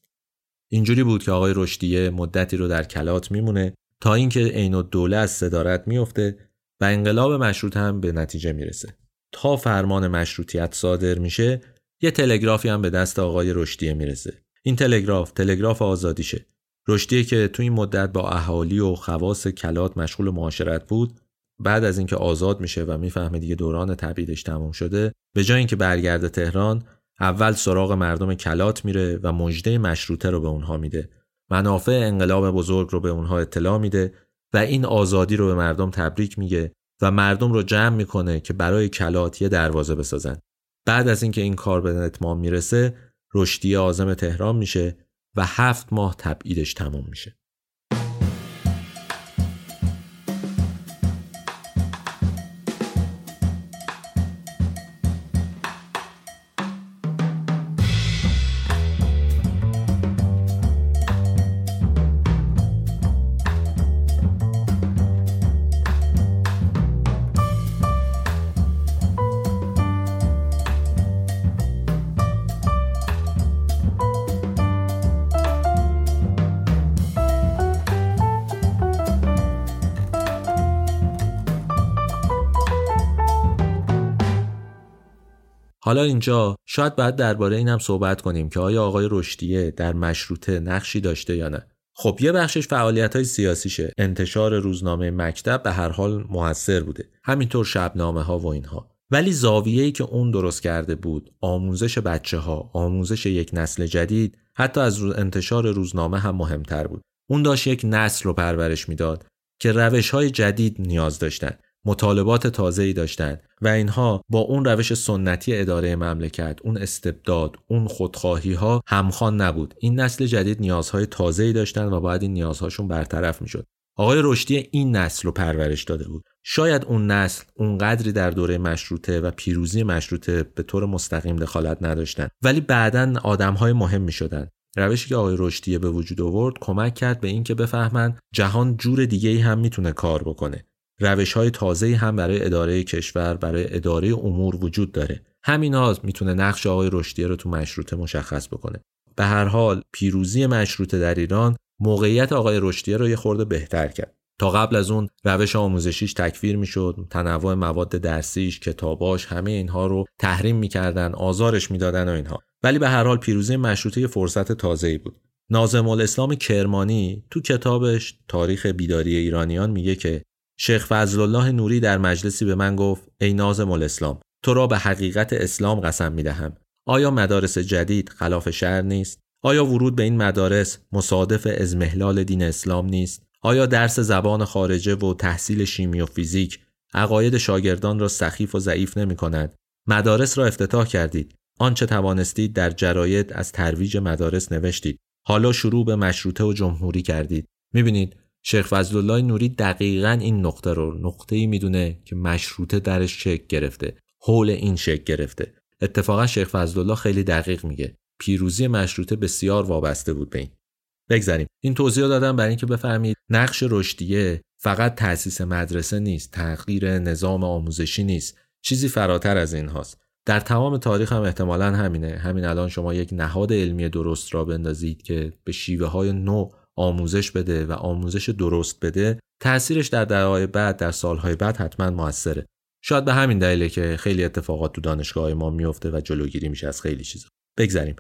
اینجوری بود که آقای رشدیه مدتی رو در کلات میمونه تا اینکه عین الدوله از صدارت میفته و انقلاب مشروط هم به نتیجه میرسه. تا فرمان مشروطیت صادر میشه یه تلگرافی هم به دست آقای رشدیه میرسه. این تلگراف آزادیشه. رشدیه که تو این مدت با اهالی و خواص کلات مشغول معاشرت بود، بعد از اینکه آزاد میشه و میفهمه دیگه دوران تبعیدش تمام شده، به جای اینکه برگرده تهران، اول سراغ مردم کلات میره و مژده مشروطه رو به اونها میده. منافع انقلاب بزرگ رو به اونها اطلاع میده و این آزادی رو به مردم تبریک میگه و مردم رو جمع میکنه که برای کلات یه دروازه بسازن. بعد از اینکه این کار به اتمام میرسه، رشدیه عازم تهران میشه و 7 ماه تبعیدش تمام میشه. حالا اینجا شاید باید درباره اینم صحبت کنیم که آیا آقای رشدیه در مشروطه نقشی داشته یا نه. خب یه بخشش فعالیت‌های سیاسیشه. انتشار روزنامه مکتب به هر حال موثر بوده. همینطور شبنامه‌ها و اینها. ولی زاویه‌ای که اون درست کرده بود، آموزش بچه‌ها، آموزش یک نسل جدید، حتی از انتشار روزنامه هم مهمتر بود. اون داشت یک نسل رو پرورش میداد که روش‌های جدید نیاز داشتن. مطالبات تازه‌ای داشتند و اینها با اون روش سنتی اداره مملکت، اون استبداد، اون خودخواهی‌ها همخوان نبود. این نسل جدید نیازهای تازه‌ای داشتند و باید این نیازهاشون برطرف می‌شد. آقای رشدیه این نسل رو پرورش داده بود. شاید اون نسل اونقدری در دوره مشروطه و پیروزی مشروطه به طور مستقیم دخالت نداشتند، ولی بعداً آدم‌های مهمی شدند. روشی که آقای رشدیه به وجود آورد کمک کرد به اینکه بفهمن جهان جور دیگه‌ای هم می‌تونه کار بکنه. روش‌های تازه‌ای هم برای اداره کشور، برای اداره امور وجود داره. همینا میتونه نقش آقای رشدیه رو تو مشروطه مشخص بکنه. به هر حال پیروزی مشروطه در ایران موقعیت آقای رشدیه رو یه خورده بهتر کرد. تا قبل از اون روش آموزشیش تکفیر میشد، تنوع مواد درسیش، کتاباش، همه اینها رو تحریم میکردن، آزارش میدادن و اینها. ولی به هر حال پیروزی مشروطه یه فرصت تازه‌ای بود. ناظم الاسلام کرمانی تو کتابش تاریخ بیداری ایرانیان میگه که شیخ فضلالله نوری در مجلسی به من گفت: ای ناظم الاسلام، تو را به حقیقت اسلام قسم میدهم. آیا مدارس جدید خلاف شرع نیست؟ آیا ورود به این مدارس مصادف اضمحلال دین اسلام نیست؟ آیا درس زبان خارجه و تحصیل شیمی و فیزیک عقاید شاگردان را سخیف و ضعیف نمی کند؟ مدارس را افتتاح کردید. آنچه توانستید در جراید از ترویج مدارس نوشتید. حالا شروع به مشروطه و جمهوری کردید. میبینید؟ شیخ فضلالله نوری دقیقاً این نقطه رو نقطه‌ای میدونه که مشروطه درش شکل گرفته، حول این شکل گرفته. اتفاقا شیخ فضلالله خیلی دقیق میگه پیروزی مشروطه بسیار وابسته بود به این. بگذاریم این توضیح دادم برای اینکه بفهمید نقش رشدیه فقط تأسیس مدرسه نیست، تغییر نظام آموزشی نیست، چیزی فراتر از این هاست. در تمام تاریخ هم احتمالاً همینه. همین الان شما یک نهاد علمی درست را بندازید که به شیوه‌های نو آموزش بده و آموزش درست بده، تأثیرش در دهه‌های بعد، در سالهای بعد حتما موثره. شاید به همین دلیله که خیلی اتفاقات تو دانشگاه‌های ما میفته و جلوگیری میشه از خیلی چیزا. بگذریم.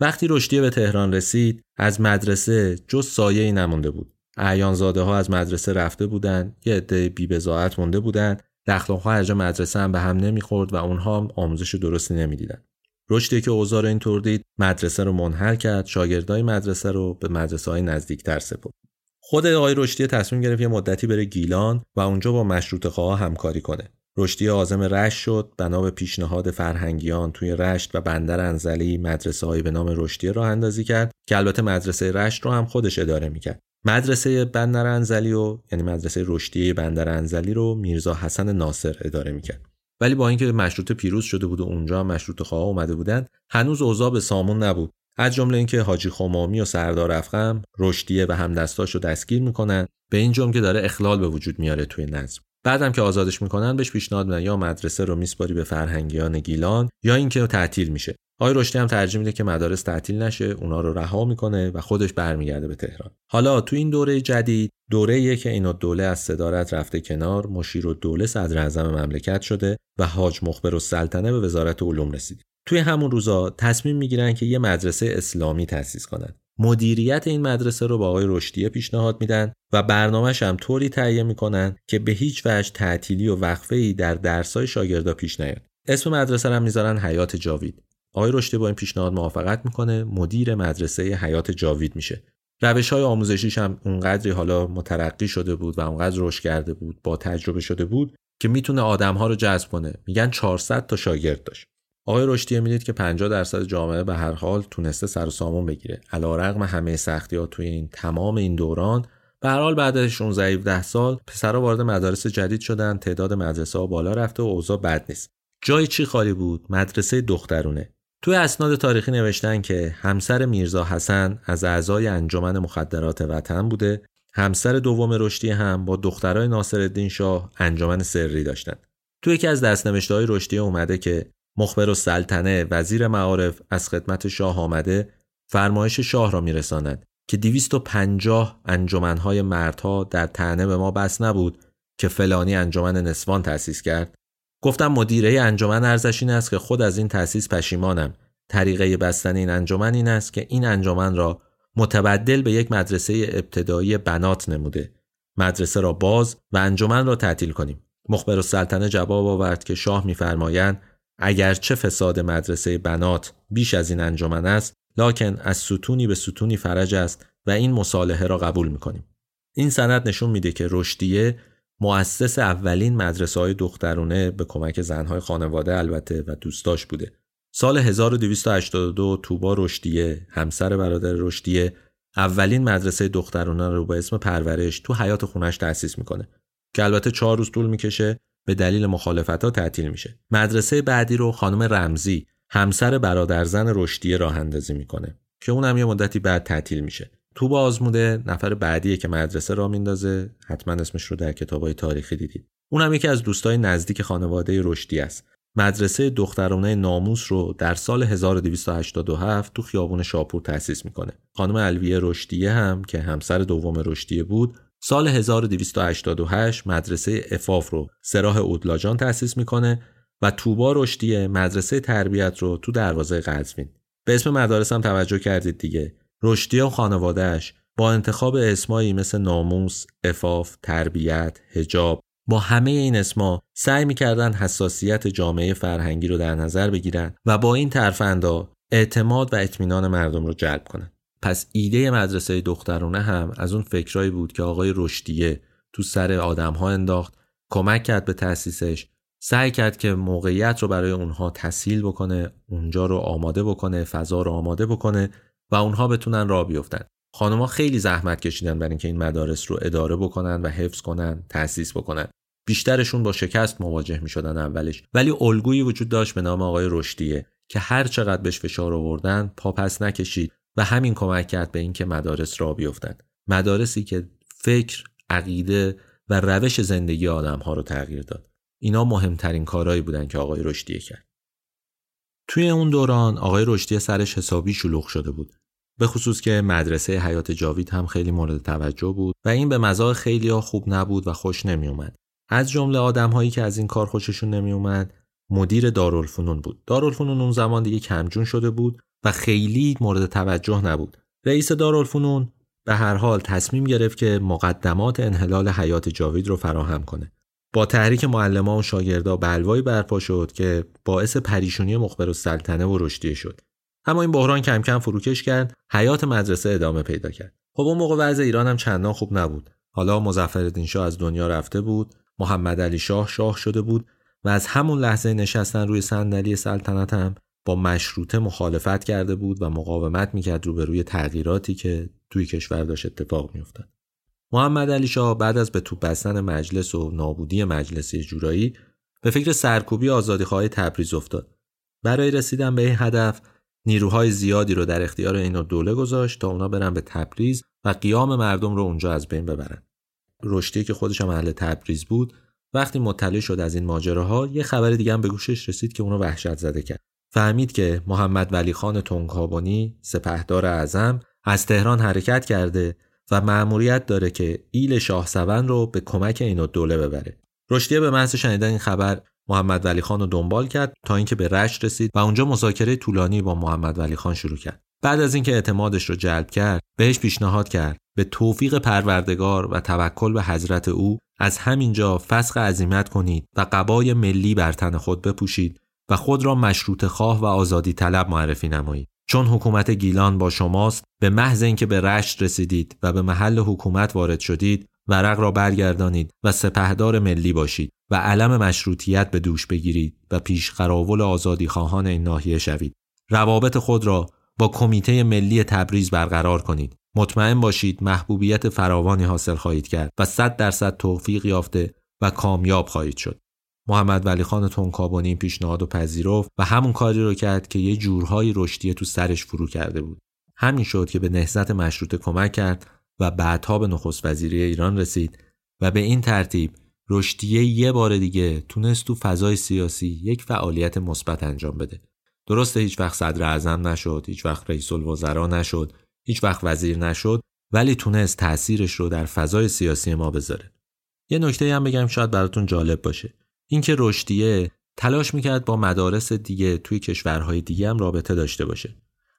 وقتی رشدیه به تهران رسید، از مدرسه جز سایه‌ای نمونده بود. اعیان‌زاده‌ها از مدرسه رفته بودن، یه عده بی‌بضاعت مونده بودن، دخل و خرج مدرسه هم به هم نمیخورد و اونها هم آموزش درستی نمیدیدن. رشدیه که اوضاع رو اینطور دید، مدرسه رو منحل کرد، شاگردای مدرسه رو به مدرسه‌های نزدیک‌تر سپرد. خود آقای رشدیه تصمیم گرفت یه مدتی بره گیلان و اونجا با مشروطه‌خواها همکاری کنه. رشدیه عازم رشت شد، بنا به پیشنهاد فرهنگیان توی رشت و بندر انزلی مدرسه‌ای به نام رشدیه راه اندازی کرد که البته مدرسه رشت رو هم خودش اداره می‌کرد. مدرسه بندر انزلی رو، یعنی مدرسه رشدیه بندر انزلی رو میرزا حسن ناصر اداره می‌کرد. ولی با اینکه مشروطه پیروز شده بود و اونجا مشروطه‌خواها اومده بودند، هنوز اوضاع به سامون نبود. از جمله اینکه حاجی خمامی و سردار افخم رشدیه و همدستاشو دستگیر میکنن، به این جرم که داره اخلال به وجود میاره توی نظم. بعدم که آزادش میکنن بهش پیشنهاد میدن یا مدرسه رو میسپاری به فرهنگیان گیلان یا اینکه تعطیل میشه. آقای رشدی هم ترجیح میده که مدارس تعطیل نشه، اونا رو رها میکنه و خودش برمیگرده به تهران. حالا تو این دوره جدید، دوره‌ایه که عین الدوله از صدارت رفته کنار، مشیرالدوله صدراعظم مملکت شده و حاج مخبر السلطنه به وزارت علوم رسید. توی همون روزا تصمیم میگیرن که یه مدرسه اسلامی تأسیس کنن. مدیریت این مدرسه رو با آقای رشدیه پیشنهاد میدن و برنامه‌اش هم طوری تعیین میکنن که به هیچ وجه تعطیلی و وقفه‌ای در درس‌های شاگردا پیش نیاد. اسم مدرسه رو هم میذارن حیات جاوید. آقای رشدیه با این پیشنهاد موافقت میکنه، مدیر مدرسه حیات جاوید میشه. روش‌های آموزشیش هم اونقدری حالا مترقی شده بود و اونقدر رشد کرده بود، با تجربه شده بود که میتونه آدم‌ها رو جذب کنه. میگن 400 تا شاگرد داشت. آقای رشدیه میدید که 50% جامعه به هر حال تونسته سر و سامون بگیره. علیرغم همه سختی‌ها توی این تمام این دوران، به هر حال بعد از 16-17 سال پسرا وارد مدارس جدید شدن، تعداد مدرسه‌ها بالا رفته و اوضاع بد نیست. جای چی خالی بود؟ مدرسه دخترونه. توی اسناد تاریخی نوشتن که همسر میرزا حسن از اعضای انجمن مخدرات وطن بوده، همسر دوم رشدی هم با دخترای ناصرالدین شاه انجمن سری داشتن. توی یکی از دستنوشته‌های رشدی اومده که مخبر السلطنه وزیر معارف از خدمت شاه آمده، فرمایش شاه را میرساند که 250 انجمن‌های مردها در طعنه به ما بس نبود که فلانی انجمن نسوان تأسیس کرد. گفتم مدیره انجمن ارزش این است که خود از این تأسیس پشیمانم. طریقه بستن این انجمن این است که این انجمن را متبدل به یک مدرسه ابتدایی بنات نموده. مدرسه را باز و انجمن را تعطیل کنیم. مخبر السلطنه جواب آورد که شاه می‌فرمایند اگرچه فساد مدرسه بنات بیش از این انجمن است، لکن از ستونی به ستونی فرج است و این مصالحه را قبول می‌کنیم. این سند نشون میده که رشدیه مؤسس اولین مدرسه‌های دخترونه به کمک زن‌های خانواده البته و دوستاش بوده. سال 1282 توبا رشدیه، همسر برادر رشدیه، اولین مدرسه دخترونه رو با اسم پرورش تو حیات خونش تأسیس می‌کنه که البته 4 روز طول می‌کشه، به دلیل مخالفت‌ها تعطیل میشه. مدرسه بعدی رو خانم رمزی، همسر برادرزن رشدیه، راه اندازی میکنه که اونم یه مدتی بعد تعطیل میشه. تو بازموده نفر بعدیه که مدرسه را میندازه، حتما اسمش رو در کتابای تاریخی دیدید. اونم یکی از دوستای نزدیک خانواده رشدیه است. مدرسه دخترانه ناموس رو در سال 1287 تو خیابون شاپور تأسیس میکنه. خانم الویه رشدیه هم که همسر دوم رشدیه بود، سال 1288 مدرسه عفاف رو سراح اودلاجان تأسیس میکنه و توبا رشدیه مدرسه تربیت رو تو دروازه قزوین. به اسم مدارس هم توجه کردید دیگه. رشدیه و خانوادهش با انتخاب اسمایی مثل ناموس، عفاف، تربیت، حجاب، با همه این اسما سعی میکردن حساسیت جامعه فرهنگی رو در نظر بگیرن و با این ترفندا اعتماد و اطمینان مردم رو جلب کنن. پس ایده مدرسه دخترونه هم از اون فکرایی بود که آقای رشدیه تو سر آدم‌ها انداخت، کمک کرد به تأسیسش، سعی کرد که موقعیت رو برای اونها تسهیل بکنه، اونجا رو آماده بکنه، فضا رو آماده بکنه و اونها بتونن راه بیفتن. خانم‌ها خیلی زحمت کشیدن برای اینکه این مدارس رو اداره بکنن و حفظ کنن، تأسیس بکنن. بیشترشون با شکست مواجه می‌شدن اولش، ولی الگویی وجود داشت به نام آقای رشدیه که هر چقدر بهش فشار آوردن، پا پس نکشید و همین کمک کرد به این که مدارس را بیفتند. مدارسی که فکر، عقیده و روش زندگی آدم‌ها رو تغییر داد. اینا مهمترین کارهایی بودن که آقای رشدیه کرد. توی اون دوران آقای رشدیه سرش حسابی شلوغ شده بود. به خصوص که مدرسه حیات جاوید هم خیلی مورد توجه بود و این به مزاج خیلی‌ها خوب نبود و خوش نمی‌اومد. از جمله آدم‌هایی که از این کار خوششون نمی‌اومد، مدیر دارالفنون بود. دارالفنون اون زمان دیگه کمجون شده بود و خیلی مورد توجه نبود. رئیس دارالفنون به هر حال تصمیم گرفت که مقدمات انحلال حیات جاوید رو فراهم کنه. با تحریک معلمان و شاگردا بلوایی برپا شد که باعث پریشونی مخبر السلطنه و رشدیه شد. اما این بحران کم کم فروکش کرد، حیات مدرسه ادامه پیدا کرد. خب اون موقع وضع ایران هم چندان خوب نبود. حالا مظفرالدین شاه از دنیا رفته بود، محمد علی شاه شاه شده بود و از همون لحظه نشستن روی صندلی سلطنت هم با مشروطه مخالفت کرده بود و مقاومت میکرد روبروی تغییراتی که توی کشور داشت اتفاق میافتاد. محمد علی شاه بعد از به توپ بستن مجلس و نابودی مجلس جورایی به فکر سرکوبی آزادیخواهای تبریز افتاد. برای رسیدن به این هدف نیروهای زیادی رو در اختیار عین الدوله گذاشت تا اونا برن به تبریز و قیام مردم رو اونجا از بین ببرن. رشدیه که خودش هم اهل تبریز بود، وقتی مطلع شد از این ماجراها، یه خبر دیگه هم به گوشش رسید که اونو وحشت زده کرد. فهمید که محمد ولی خان تونکابونی، سپهدار اعظم، از تهران حرکت کرده و مأموریت داره که ایل شاهسوند رو به کمک عین الدوله ببره. رشدیه به محض شنیدن این خبر محمد ولی خان رو دنبال کرد تا اینکه به رشت رسید و اونجا مذاکره طولانی با محمد ولی خان شروع کرد. بعد از اینکه اعتمادش رو جلب کرد، بهش پیشنهاد کرد به توفیق پروردگار و توکل به حضرت او از همینجا فسخ عزیمت کنید و قبای ملی بر تن خود بپوشید و خود را مشروطه خواه و آزادی طلب معرفی نمایید، چون حکومت گیلان با شماست. به محض اینکه به رشت رسیدید و به محل حکومت وارد شدید، ورق را برگردانید و سپهدار ملی باشید و علم مشروطیت به دوش بگیرید و پیش قراول آزادی خواهان این ناحیه شوید. روابط خود را با کمیته ملی تبریز برقرار کنید. مطمئن باشید محبوبیت فراوانی حاصل خواهید کرد و 100% توفیق یافته و کامیاب خواهید شد. محمد ولی خان تونکابونی این پیشنهاد رو پذیرفت و همون کاری رو کرد که یه جورهای رشدیه تو سرش فرو کرده بود. همین شد که به نهضت مشروطه کمک کرد و بعدها به نخست وزیری ایران رسید و به این ترتیب رشدیه یه بار دیگه تونست تو فضای سیاسی یک فعالیت مثبت انجام بده. درسته هیچ وقت صدر اعظم نشد، هیچ وقت رئیس الوزرا نشد، هیچ وقت وزیر نشد، ولی تونست تأثیرش رو در فضای سیاسی ما بذاره. یه نکته هم بگم شاید براتون جالب باشه. اینکه رشدیه تلاش میکرد با مدارس دیگه توی کشورهای دیگه هم رابطه داشته باشه.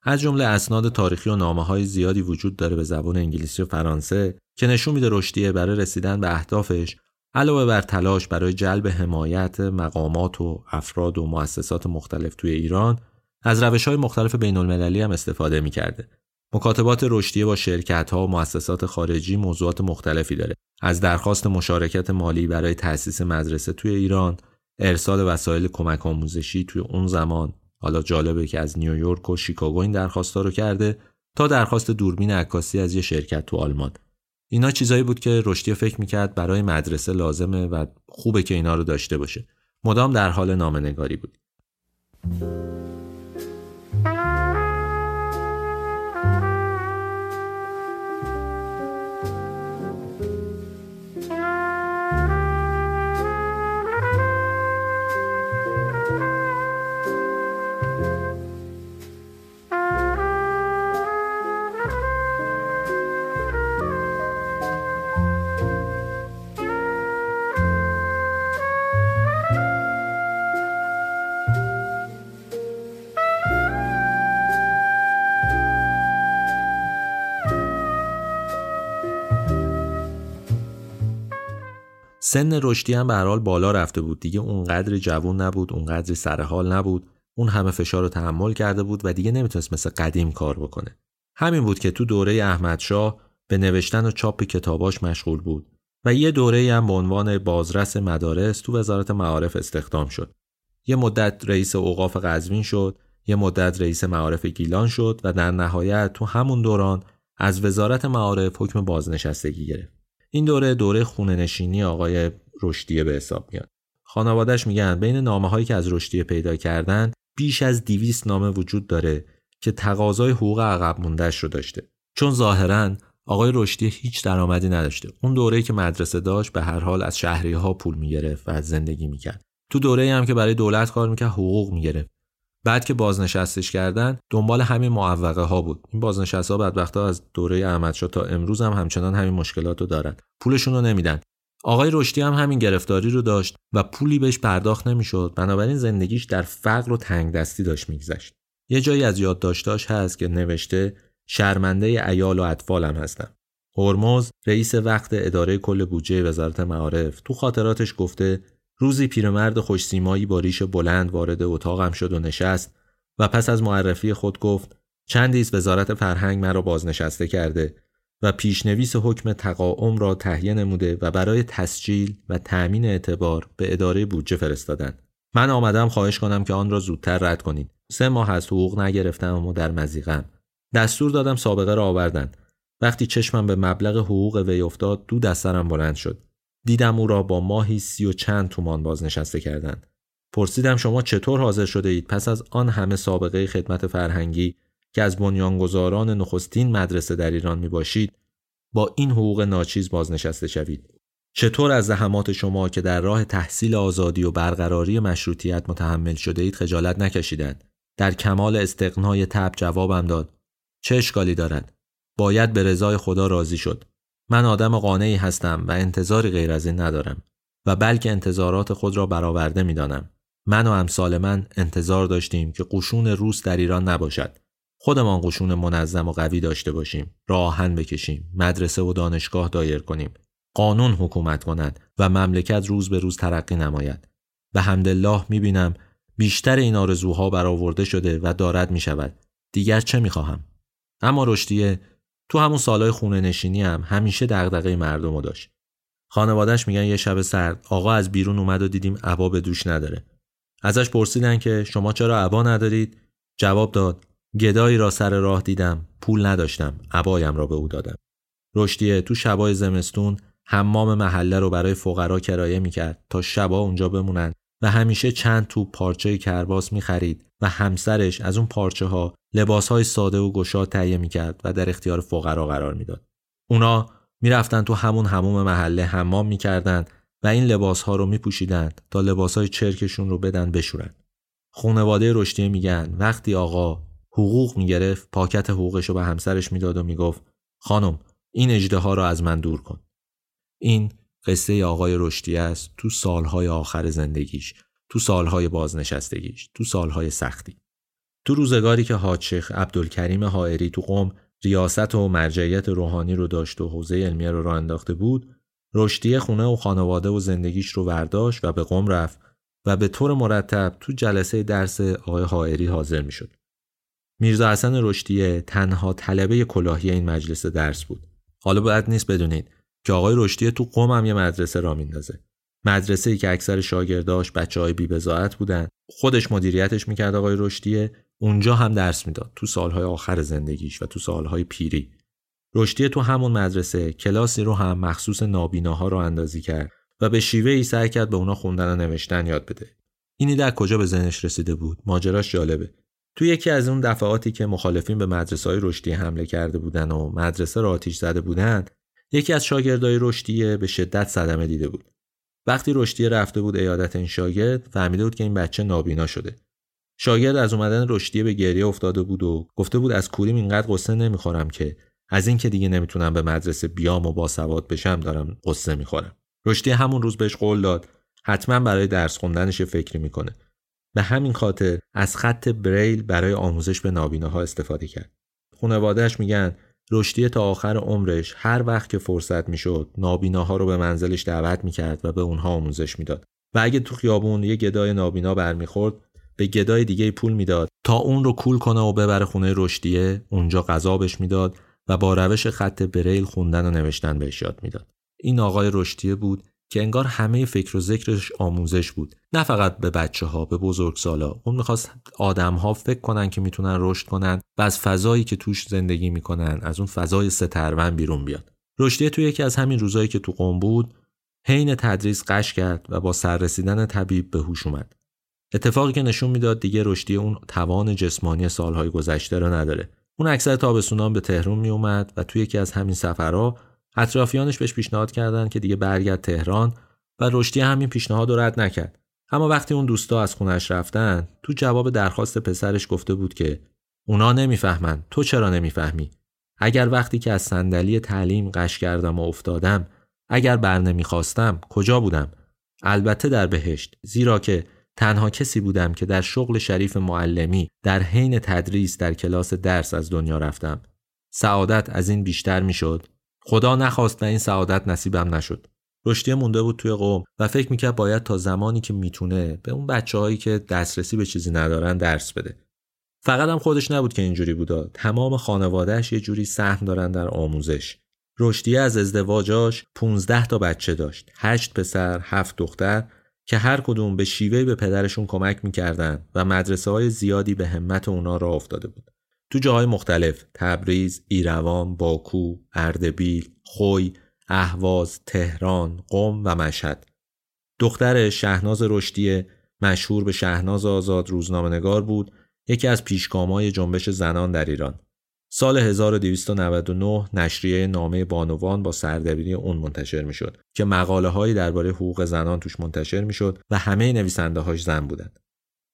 از جمله اسناد تاریخی و نامه‌های زیادی وجود داره به زبان انگلیسی و فرانسه که نشون میده رشدیه برای رسیدن به اهدافش علاوه بر تلاش برای جلب حمایت مقامات و افراد و مؤسسات مختلف توی ایران، از روش‌های مختلف بین‌المللی هم استفاده می‌کرده. مکاتبات رشدیه با شرکت‌ها و مؤسسات خارجی موضوعات مختلفی داره، از درخواست مشارکت مالی برای تأسیس مدرسه توی ایران، ارسال وسایل کمک آموزشی توی اون زمان، حالا جالبه که از نیویورک و شیکاگو این درخواستا رو کرده، تا درخواست دوربین عکاسی از یه شرکت تو آلمان. اینا چیزایی بود که رشدیه فکر می‌کرد برای مدرسه لازمه و خوبه که اینا رو داشته باشه. مدام در حال نامه‌نگاری بود. سن رشدی هم به هر حال بالا رفته بود دیگه، اونقدر جوان نبود، اونقدر سرحال نبود، اون همه فشار رو تحمل کرده بود و دیگه نمیتونست مثل قدیم کار بکنه. همین بود که تو دوره احمدشاه به نوشتن و چاپ کتاباش مشغول بود و یه دوره هم به عنوان بازرس مدارس تو وزارت معارف استخدام شد. یه مدت رئیس اوقاف قزوین شد، یه مدت رئیس معارف گیلان شد و در نهایت تو همون دوران از وزارت معارف حکم بازنشستگی گرفت. این دوره خونه‌نشینی آقای رشدیه به حساب میاد. خانواده‌اش میگن بین نامه‌هایی که از رشدیه پیدا کردن بیش از 200 نامه وجود داره که تقاضای حقوق عقب مونده‌اش رو داشته. چون ظاهراً آقای رشدیه هیچ درآمدی نداشته. اون دوره‌ای که مدرسه داشت به هر حال از شهری‌ها پول می‌گرفت و از زندگی می‌کرد. تو دوره‌ای هم که برای دولت کار می‌کرد حقوق می‌گرفت. بعد که بازنشستش کردن دنبال همین معوقه ها بود. این بازنشست‌ها بدبخت‌ها از دوره احمدشاه تا امروز هم همچنان همین مشکلات رو دارن. پولشون رو نمیدن. آقای رشدیه هم همین گرفتاری رو داشت و پولی بهش پرداخت نمیشد. بنابراین زندگیش در فقر و تنگ دستی داشت میگذشت. یه جایی از یادداشتاش هست که نوشته شرمنده عیال و اطفالم هستم. هرمز، رئیس وقت اداره کل بودجه وزارت معارف، تو خاطراتش گفته روزی پیرمرد خوش‌سیمایی با ریش بلند وارد اتاقم شد و نشست و پس از معرفی خود گفت چندیست وزارت فرهنگ مرا بازنشسته کرده و پیشنویس حکم تقاعد را تهیه نموده و برای تسجیل و تأمین اعتبار به اداره بودجه فرستادند. من آمدم خواهش کنم که آن را زودتر رد کنید. 3 ماه از حقوق نگرفتم و در مضیقم. دستور دادم سابقه را آوردند. وقتی چشمم به مبلغ حقوق وی افتاد، دود از سرم بلند شد. دیدم او را با ماهی 30 و چند تومان بازنشسته کردند. پرسیدم شما چطور حاضر شده اید پس از آن همه سابقه خدمت فرهنگی که از بنیانگذاران نخستین مدرسه در ایران می باشید با این حقوق ناچیز بازنشسته شوید؟ چطور از زحمات شما که در راه تحصیل آزادی و برقراری مشروطیت متحمل شده اید خجالت نکشیدند. در کمال استقنای طبع جوابم داد. چه اشکالی دارد؟ باید به رضای خدا راضی شد. من آدم قانعی هستم و انتظاری غیر از این ندارم و بلکه انتظارات خود را برآورده می‌دانم. من و امثال من انتظار داشتیم که قشون روس در ایران نباشد. خودمان قشون منظم و قوی داشته باشیم، راهن بکشیم، مدرسه و دانشگاه دایر کنیم، قانون حکومت کند و مملکت روز به روز ترقی نماید. به حمدالله می‌بینم بیشتر این آرزوها برآورده شده و دارد می‌شود. دیگر چه می‌خواهم؟ اما رشدیه تو همون سالهای خونه نشینی هم همیشه دغدغه مردمو داشت. خانواده‌اش میگن یه شب سرد آقا از بیرون اومد و دیدیم عبا به دوش نداره. ازش پرسیدن که شما چرا عبا ندارید؟ جواب داد گدایی را سر راه دیدم، پول نداشتم، عبایم را به او دادم. رشدیه تو شبای زمستون حمام محله رو برای فقرا کرایه میکرد تا شبا اونجا بمونن و همیشه چند توپ پارچه کرباس میخرید و همسرش از اون پارچه ها لباسهای ساده و گشاد تهیه میکرد و در اختیار فقرا قرار میداد. اونا میرفتن تو همون حمام محله حمام میکردن و این لباسها رو میپوشیدن تا لباسهای چرکشون رو بدن بشورن. خانواده رشدیه میگن وقتی آقا حقوق میگرفت پاکت حقوقش رو به همسرش میداد و میگفت خانم این اژدها رو از من دور کن. این قصه آقای رشدیه است تو سالهای آخر زندگیش، تو سالهای بازنشستگیش، تو سالهای سختی. تو روزگاری که حاج شیخ عبدالکریم حائری تو قم ریاست و مرجعیت روحانی رو داشت و حوزه علمیه رو راه انداخته بود، رشدیه خونه و خانواده و زندگیش رو برداشت و به قم رفت و به طور مرتب تو جلسه درس آقای حائری حاضر میشد. میرزا حسن رشدیه تنها طلبه کلاهیه این مجلس درس بود. حالا بد نیست بدونید که آقای رشدیه تو قم هم یه مدرسه را میندازه. مدرسه‌ای که اکثر شاگرداش بچه‌های بی‌بضاعت بودن. خودش مدیریتش میکرد آقای رشدیه، اونجا هم درس میداد تو سالهای آخر زندگیش و تو سالهای پیری. رشدیه تو همون مدرسه کلاسی رو هم مخصوص نابیناها رو اندازی کرد و به شیوه‌ای سعی کرد به اونا خوندن و نوشتن یاد بده. اینی در کجا به ذهنش رسیده بود؟ ماجراش جالبه. تو یکی از اون دفعاتی که مخالفین به مدرسه‌های رشدیه حمله کرده بودن و مدرسه را آتش زده بودن، یکی از شاگردای رشدیه به شدت صدمه دیده بود. وقتی رشدیه رفته بود عیادت این شاگرد، فهمیده بود که این بچه نابینا شده. شاگرد از اومدن رشدیه به گریه افتاده بود و گفته بود از کوریم اینقدر قصه نمیخورم که از این که دیگه نمیتونم به مدرسه بیام و باسواد بشم دارم قصه میخورم. رشدیه همون روز بهش قول داد حتما برای درس خوندنش فکری میکنه. به همین خاطر از خط بریل برای آموزش به نابیناها استفاده کرد. خانواده‌اش میگن رشدیه تا آخر عمرش هر وقت که فرصت میشد نابیناها رو به منزلش دعوت میکرد و به اونها آموزش میداد و اگه تو خیابون یه گدای نابینا برمیخورد به گدای دیگه پول میداد تا اون رو کول کنه و ببره خونه رشدیه، اونجا غذا بهش میداد و با روش خط بریل خوندن و نوشتن بهش یاد میداد. این آقای رشدیه بود که انگار همه فکر و ذکرش آموزش بود، نه فقط به بچه‌ها، به بزرگسالا. اون می‌خواست آدم‌ها فکر کنن که میتونن رشد کنن و از فضایی که توش زندگی میکنن، از اون فضای سترون بیرون بیاد. رشدیه تو یکی از همین روزایی که تو قم بود، حین تدریس غش کرد و با سر رسیدن طبیب به هوش اومد. اتفاقی که نشون میداد دیگه رشدیه اون توان جسمانی سالهای گذشته رو نداره. اون اکثر تابستونا به تهران میومد و تو یکی از همین سفرها اطرافیانش بهش پیشنهاد کردن که دیگه برگرد تهران و رشدیه همین پیشنهاد رو رد نکرد. اما وقتی اون دوستا از خونه‌اش رفتن، تو جواب درخواست پسرش گفته بود که اونا نمیفهمن، تو چرا نمیفهمی؟ اگر وقتی که از صندلی تعلیم غش کردم و افتادم، اگر برنمیخواستم کجا بودم؟ البته در بهشت، زیرا که تنها کسی بودم که در شغل شریف معلمی در حین تدریس در کلاس درس از دنیا رفتم. سعادت از این بیشتر میشد. خدا نخواست و این سعادت نصیبم نشد. رشدیه مونده بود توی قم و فکر میکرد باید تا زمانی که میتونه به اون بچه‌هایی که دسترسی به چیزی ندارن درس بده. فقط هم خودش نبود که اینجوری بود. تمام خانواده‌اش یه جوری سهم دارن در آموزش. رشدیه از ازدواجاش 15 تا بچه داشت، 8 پسر، 7 دختر که هر کدوم به شیوهی به پدرشون کمک میکردن و مدرسه‌های زیادی به همت اونا راه افتاده بود. تو جاهای مختلف، تبریز، ایروان، باکو، اردبیل، خوی، اهواز، تهران، قم و مشهد. دختر شهناز رشدیه مشهور به شهناز آزاد روزنامه‌نگار بود، یکی از پیشگامای جنبش زنان در ایران. سال 1299 نشریه نامه بانوان با سردبیری اون منتشر میشد که مقاله‌هایی درباره حقوق زنان توش منتشر میشد و همه نویسنده‌هاش زن بودند.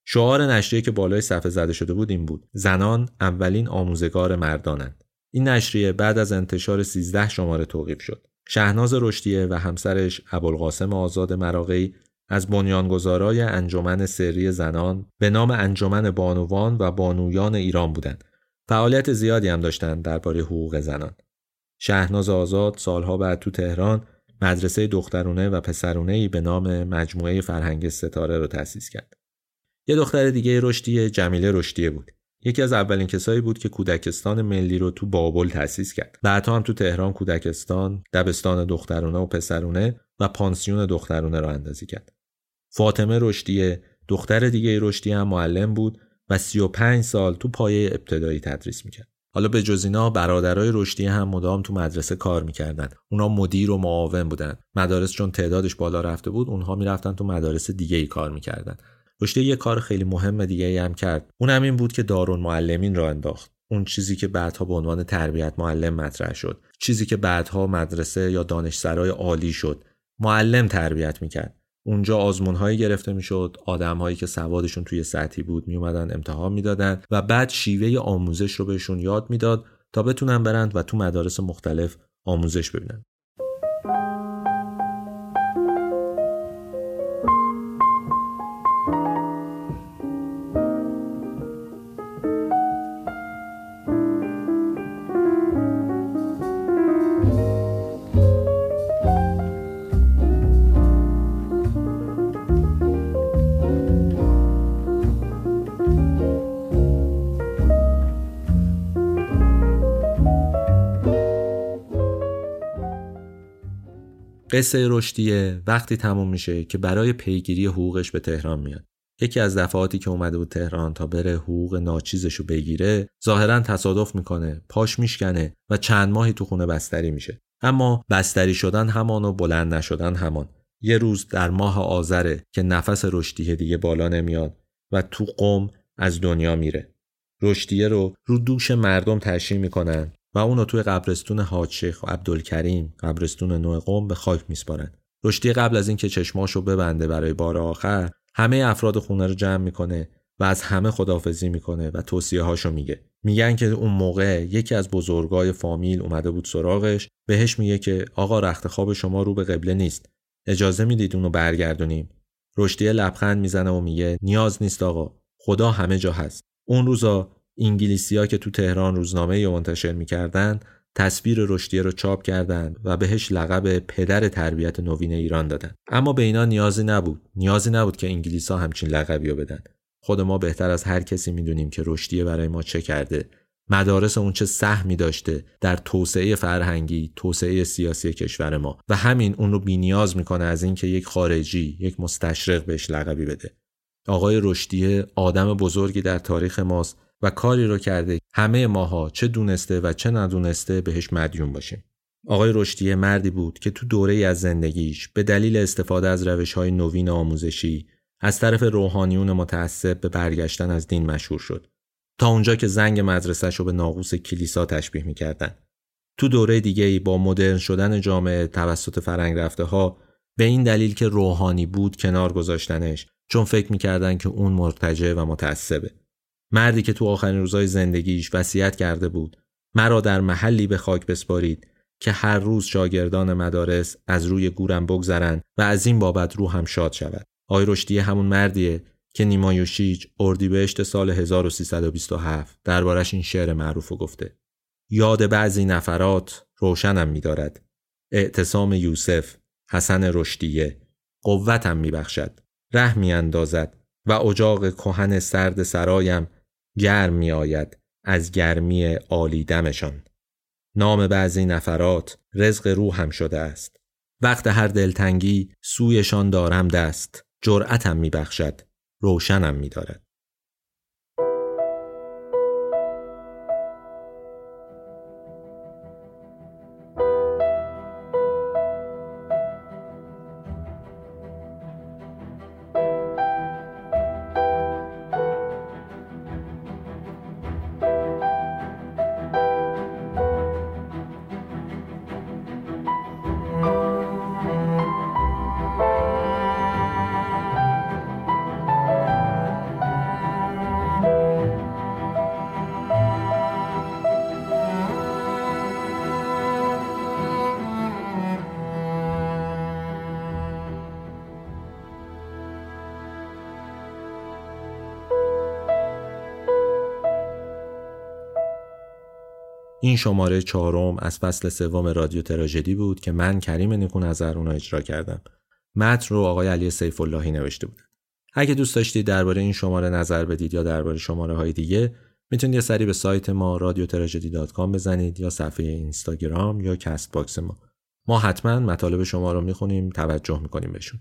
شعار نشریه که بالای صفحه زده شده بود این بود: زنان اولین آموزگار مردانند. این نشریه بعد از انتشار 13 شماره توقیف شد. شهناز رشدیه و همسرش ابوالقاسم آزاد مراغی از بنیانگذارای انجمن سری زنان به نام انجمن بانوان و بانویان ایران بودند. فعالیت زیادی هم داشتند درباره حقوق زنان. شهناز آزاد سالها بعد تو تهران مدرسه دخترونه و پسرونه‌ای به نام مجموعه فرهنگ ستاره رو تأسیس کرد. یه دختر دیگه رشدیه، جمیله رشدیه بود. یکی از اولین کسایی بود که کودکستان ملی رو تو بابل تأسیس کرد. بعدها هم تو تهران کودکستان، دبستان دخترونه و پسرونه و پانسیون دخترونه را اندازی کرد. فاطمه رشدیه، دختر دیگه رشدیه، هم معلم بود و 35 سال تو پایه ابتدایی تدریس میکرد. حالا به جز اینا برادرای رشدیه هم مدام تو مدرسه کار میکردن. اونا مدیر و معاون بودن. مدارس چون تعدادش بالا رفته بود، اونها میرفتن تو مدارس دیگه‌ای کار میکردن. رشدیه یه کار خیلی مهم دیگه‌ای هم کرد. اونم این بود که دارالمعلمین را انداخت. اون چیزی که بعدها به عنوان تربیت معلم مطرح شد. چیزی که بعدها مدرسه یا دانشسرای عالی شد. معلم تربیت میکرد. اونجا آزمون‌هایی گرفته میشد، آدم‌هایی که سوادشون توی سطحی بود میومدن امتحان میدادن و بعد شیوه آموزش رو بهشون یاد میداد تا بتونن برند و تو مدارس مختلف آموزش ببینن. قصه رشدیه وقتی تموم میشه که برای پیگیری حقوقش به تهران میاد. یکی از دفعاتی که اومده بود تهران تا بره حقوق ناچیزشو بگیره، ظاهرا تصادف میکنه، پاش میشکنه و چند ماهی تو خونه بستری میشه. اما بستری شدن همان و بلند نشدن همان. یه روز در ماه آذر که نفس رشدیه دیگه بالا نمیاد و تو قم از دنیا میره. رشدیه رو دوش مردم تشییع میکنن و اونو توی قبرستون حاج شیخ عبدالکریم، قبرستون نو قم، به خاک میسپارن. رشدیه قبل از این که چشماشو ببنده برای بار آخر، همه افراد خونه رو جمع میکنه و از همه خداحافظی میکنه و توصیه‌هاشو میگه. میگن که اون موقع یکی از بزرگای فامیل اومده بود سراغش، بهش میگه که آقا رخت خواب شما رو به قبله نیست، اجازه میدید اونو برگردونیم؟ رشدیه لبخند میزنه و میگه نیاز نیست آقا، خدا همه جا هست. اون روزا انگلیسی‌ها که تو تهران روزنامه‌ای منتشر می‌کردن، تصویر رشدیه رو چاپ کردند و بهش لقب پدر تربیت نوین ایران دادن. اما به اینا نیازی نبود که انگلیس‌ها همچین لقبی رو بدن. خود ما بهتر از هر کسی می‌دونیم که رشدیه برای ما چه کرده، مدارس اون چه سهمی داشته در توسعه فرهنگی، توسعه سیاسی کشور ما، و همین اون رو بی‌نیاز می‌کنه از اینکه یک خارجی، یک مستشرق بهش لقبی بده. آقای رشدیه آدم بزرگی در تاریخ ماست و کاری رو کرده همه ماها چه دونسته و چه ندونسته بهش مدیون باشیم. آقای رشدیه مردی بود که تو دوره‌ای از زندگیش به دلیل استفاده از روش‌های نوین آموزشی از طرف روحانیون متعصب به برگشتن از دین مشهور شد، تا اونجا که زنگ مدرسه‌ش رو به ناقوس کلیسا تشبیه می‌کردن. تو دوره دیگه‌ای با مدرن شدن جامعه توسط فرنگ رفته‌ها به این دلیل که روحانی بود کنار گذاشتنش، چون فکر می‌کردن که اون مرتجع و متعصبه. مردی که تو آخرین روزهای زندگیش وصیت کرده بود مرا در محلی به خاک بسپارید که هر روز شاگردان مدارس از روی گورم بگذرند و از این بابت روحم شاد شود. آقای رشدیه همون مردیه که نیمایوشیج اردیبهشت سال 1327 دربارش این شعر معروفو گفته: یاد بعضی نفرات روشنم می‌دارد، اعتصام یوسف، حسن رشدیه قوتم می‌بخشد، ره می‌اندازد و اجاق کهن سرد سرایم گرم می آید از گرمی عالی دمشان. نام بعضی نفرات رزق روحم شده است، وقت هر دلتنگی سویشان دارم دست، جرأتم می بخشد، روشنم می دارد. این شماره 4 از فصل 3 رادیو تراژدی بود که من کریم نیکو نظر اون رو اجرا کردم. متن رو آقای علی سیف اللهی نوشته بود. اگه دوست داشتید درباره این شماره نظر بدید یا درباره شماره‌های دیگه، میتونید یه سری به سایت ما radiotragedy.com بزنید یا صفحه اینستاگرام یا کست باکس ما. ما حتما مطالب شما رو میخونیم، توجه میکنیم بهشون.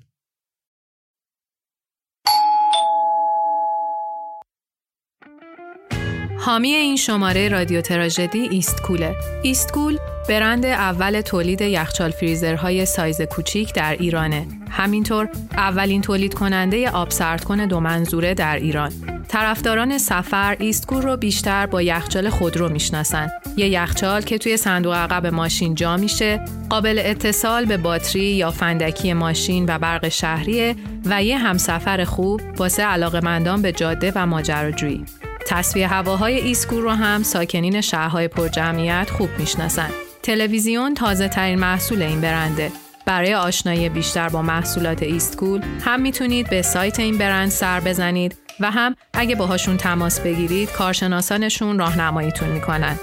حامی این شماره رادیو تراژدی ایستکوله. ایستکول برند اول تولید یخچال فریزرهای سایز کوچیک در ایرانه. همینطور اولین تولید کننده آب سردکن دو منظوره در ایران. طرفداران سفر ایستکول رو بیشتر با یخچال خودرو میشناسن. یه یخچال که توی صندوق عقب ماشین جا میشه، قابل اتصال به باتری یا فندکی ماشین و برق شهریه و یه همسفر خوب واسه علاقه‌مندان به جاده و ماجراجویی. تصفیه هواهای ایستکول رو هم ساکنین شهرهای پرجمعیت خوب میشناسن. تلویزیون تازه ترین محصول این برنده. برای آشنایی بیشتر با محصولات ایستکول هم میتونید به سایت این برند سر بزنید و هم اگه باهاشون تماس بگیرید کارشناسانشون راهنماییتون میکنن.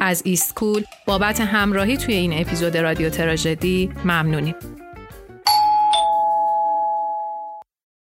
از ایستکول بابت همراهی توی این اپیزود رادیو تراژدی ممنونیم.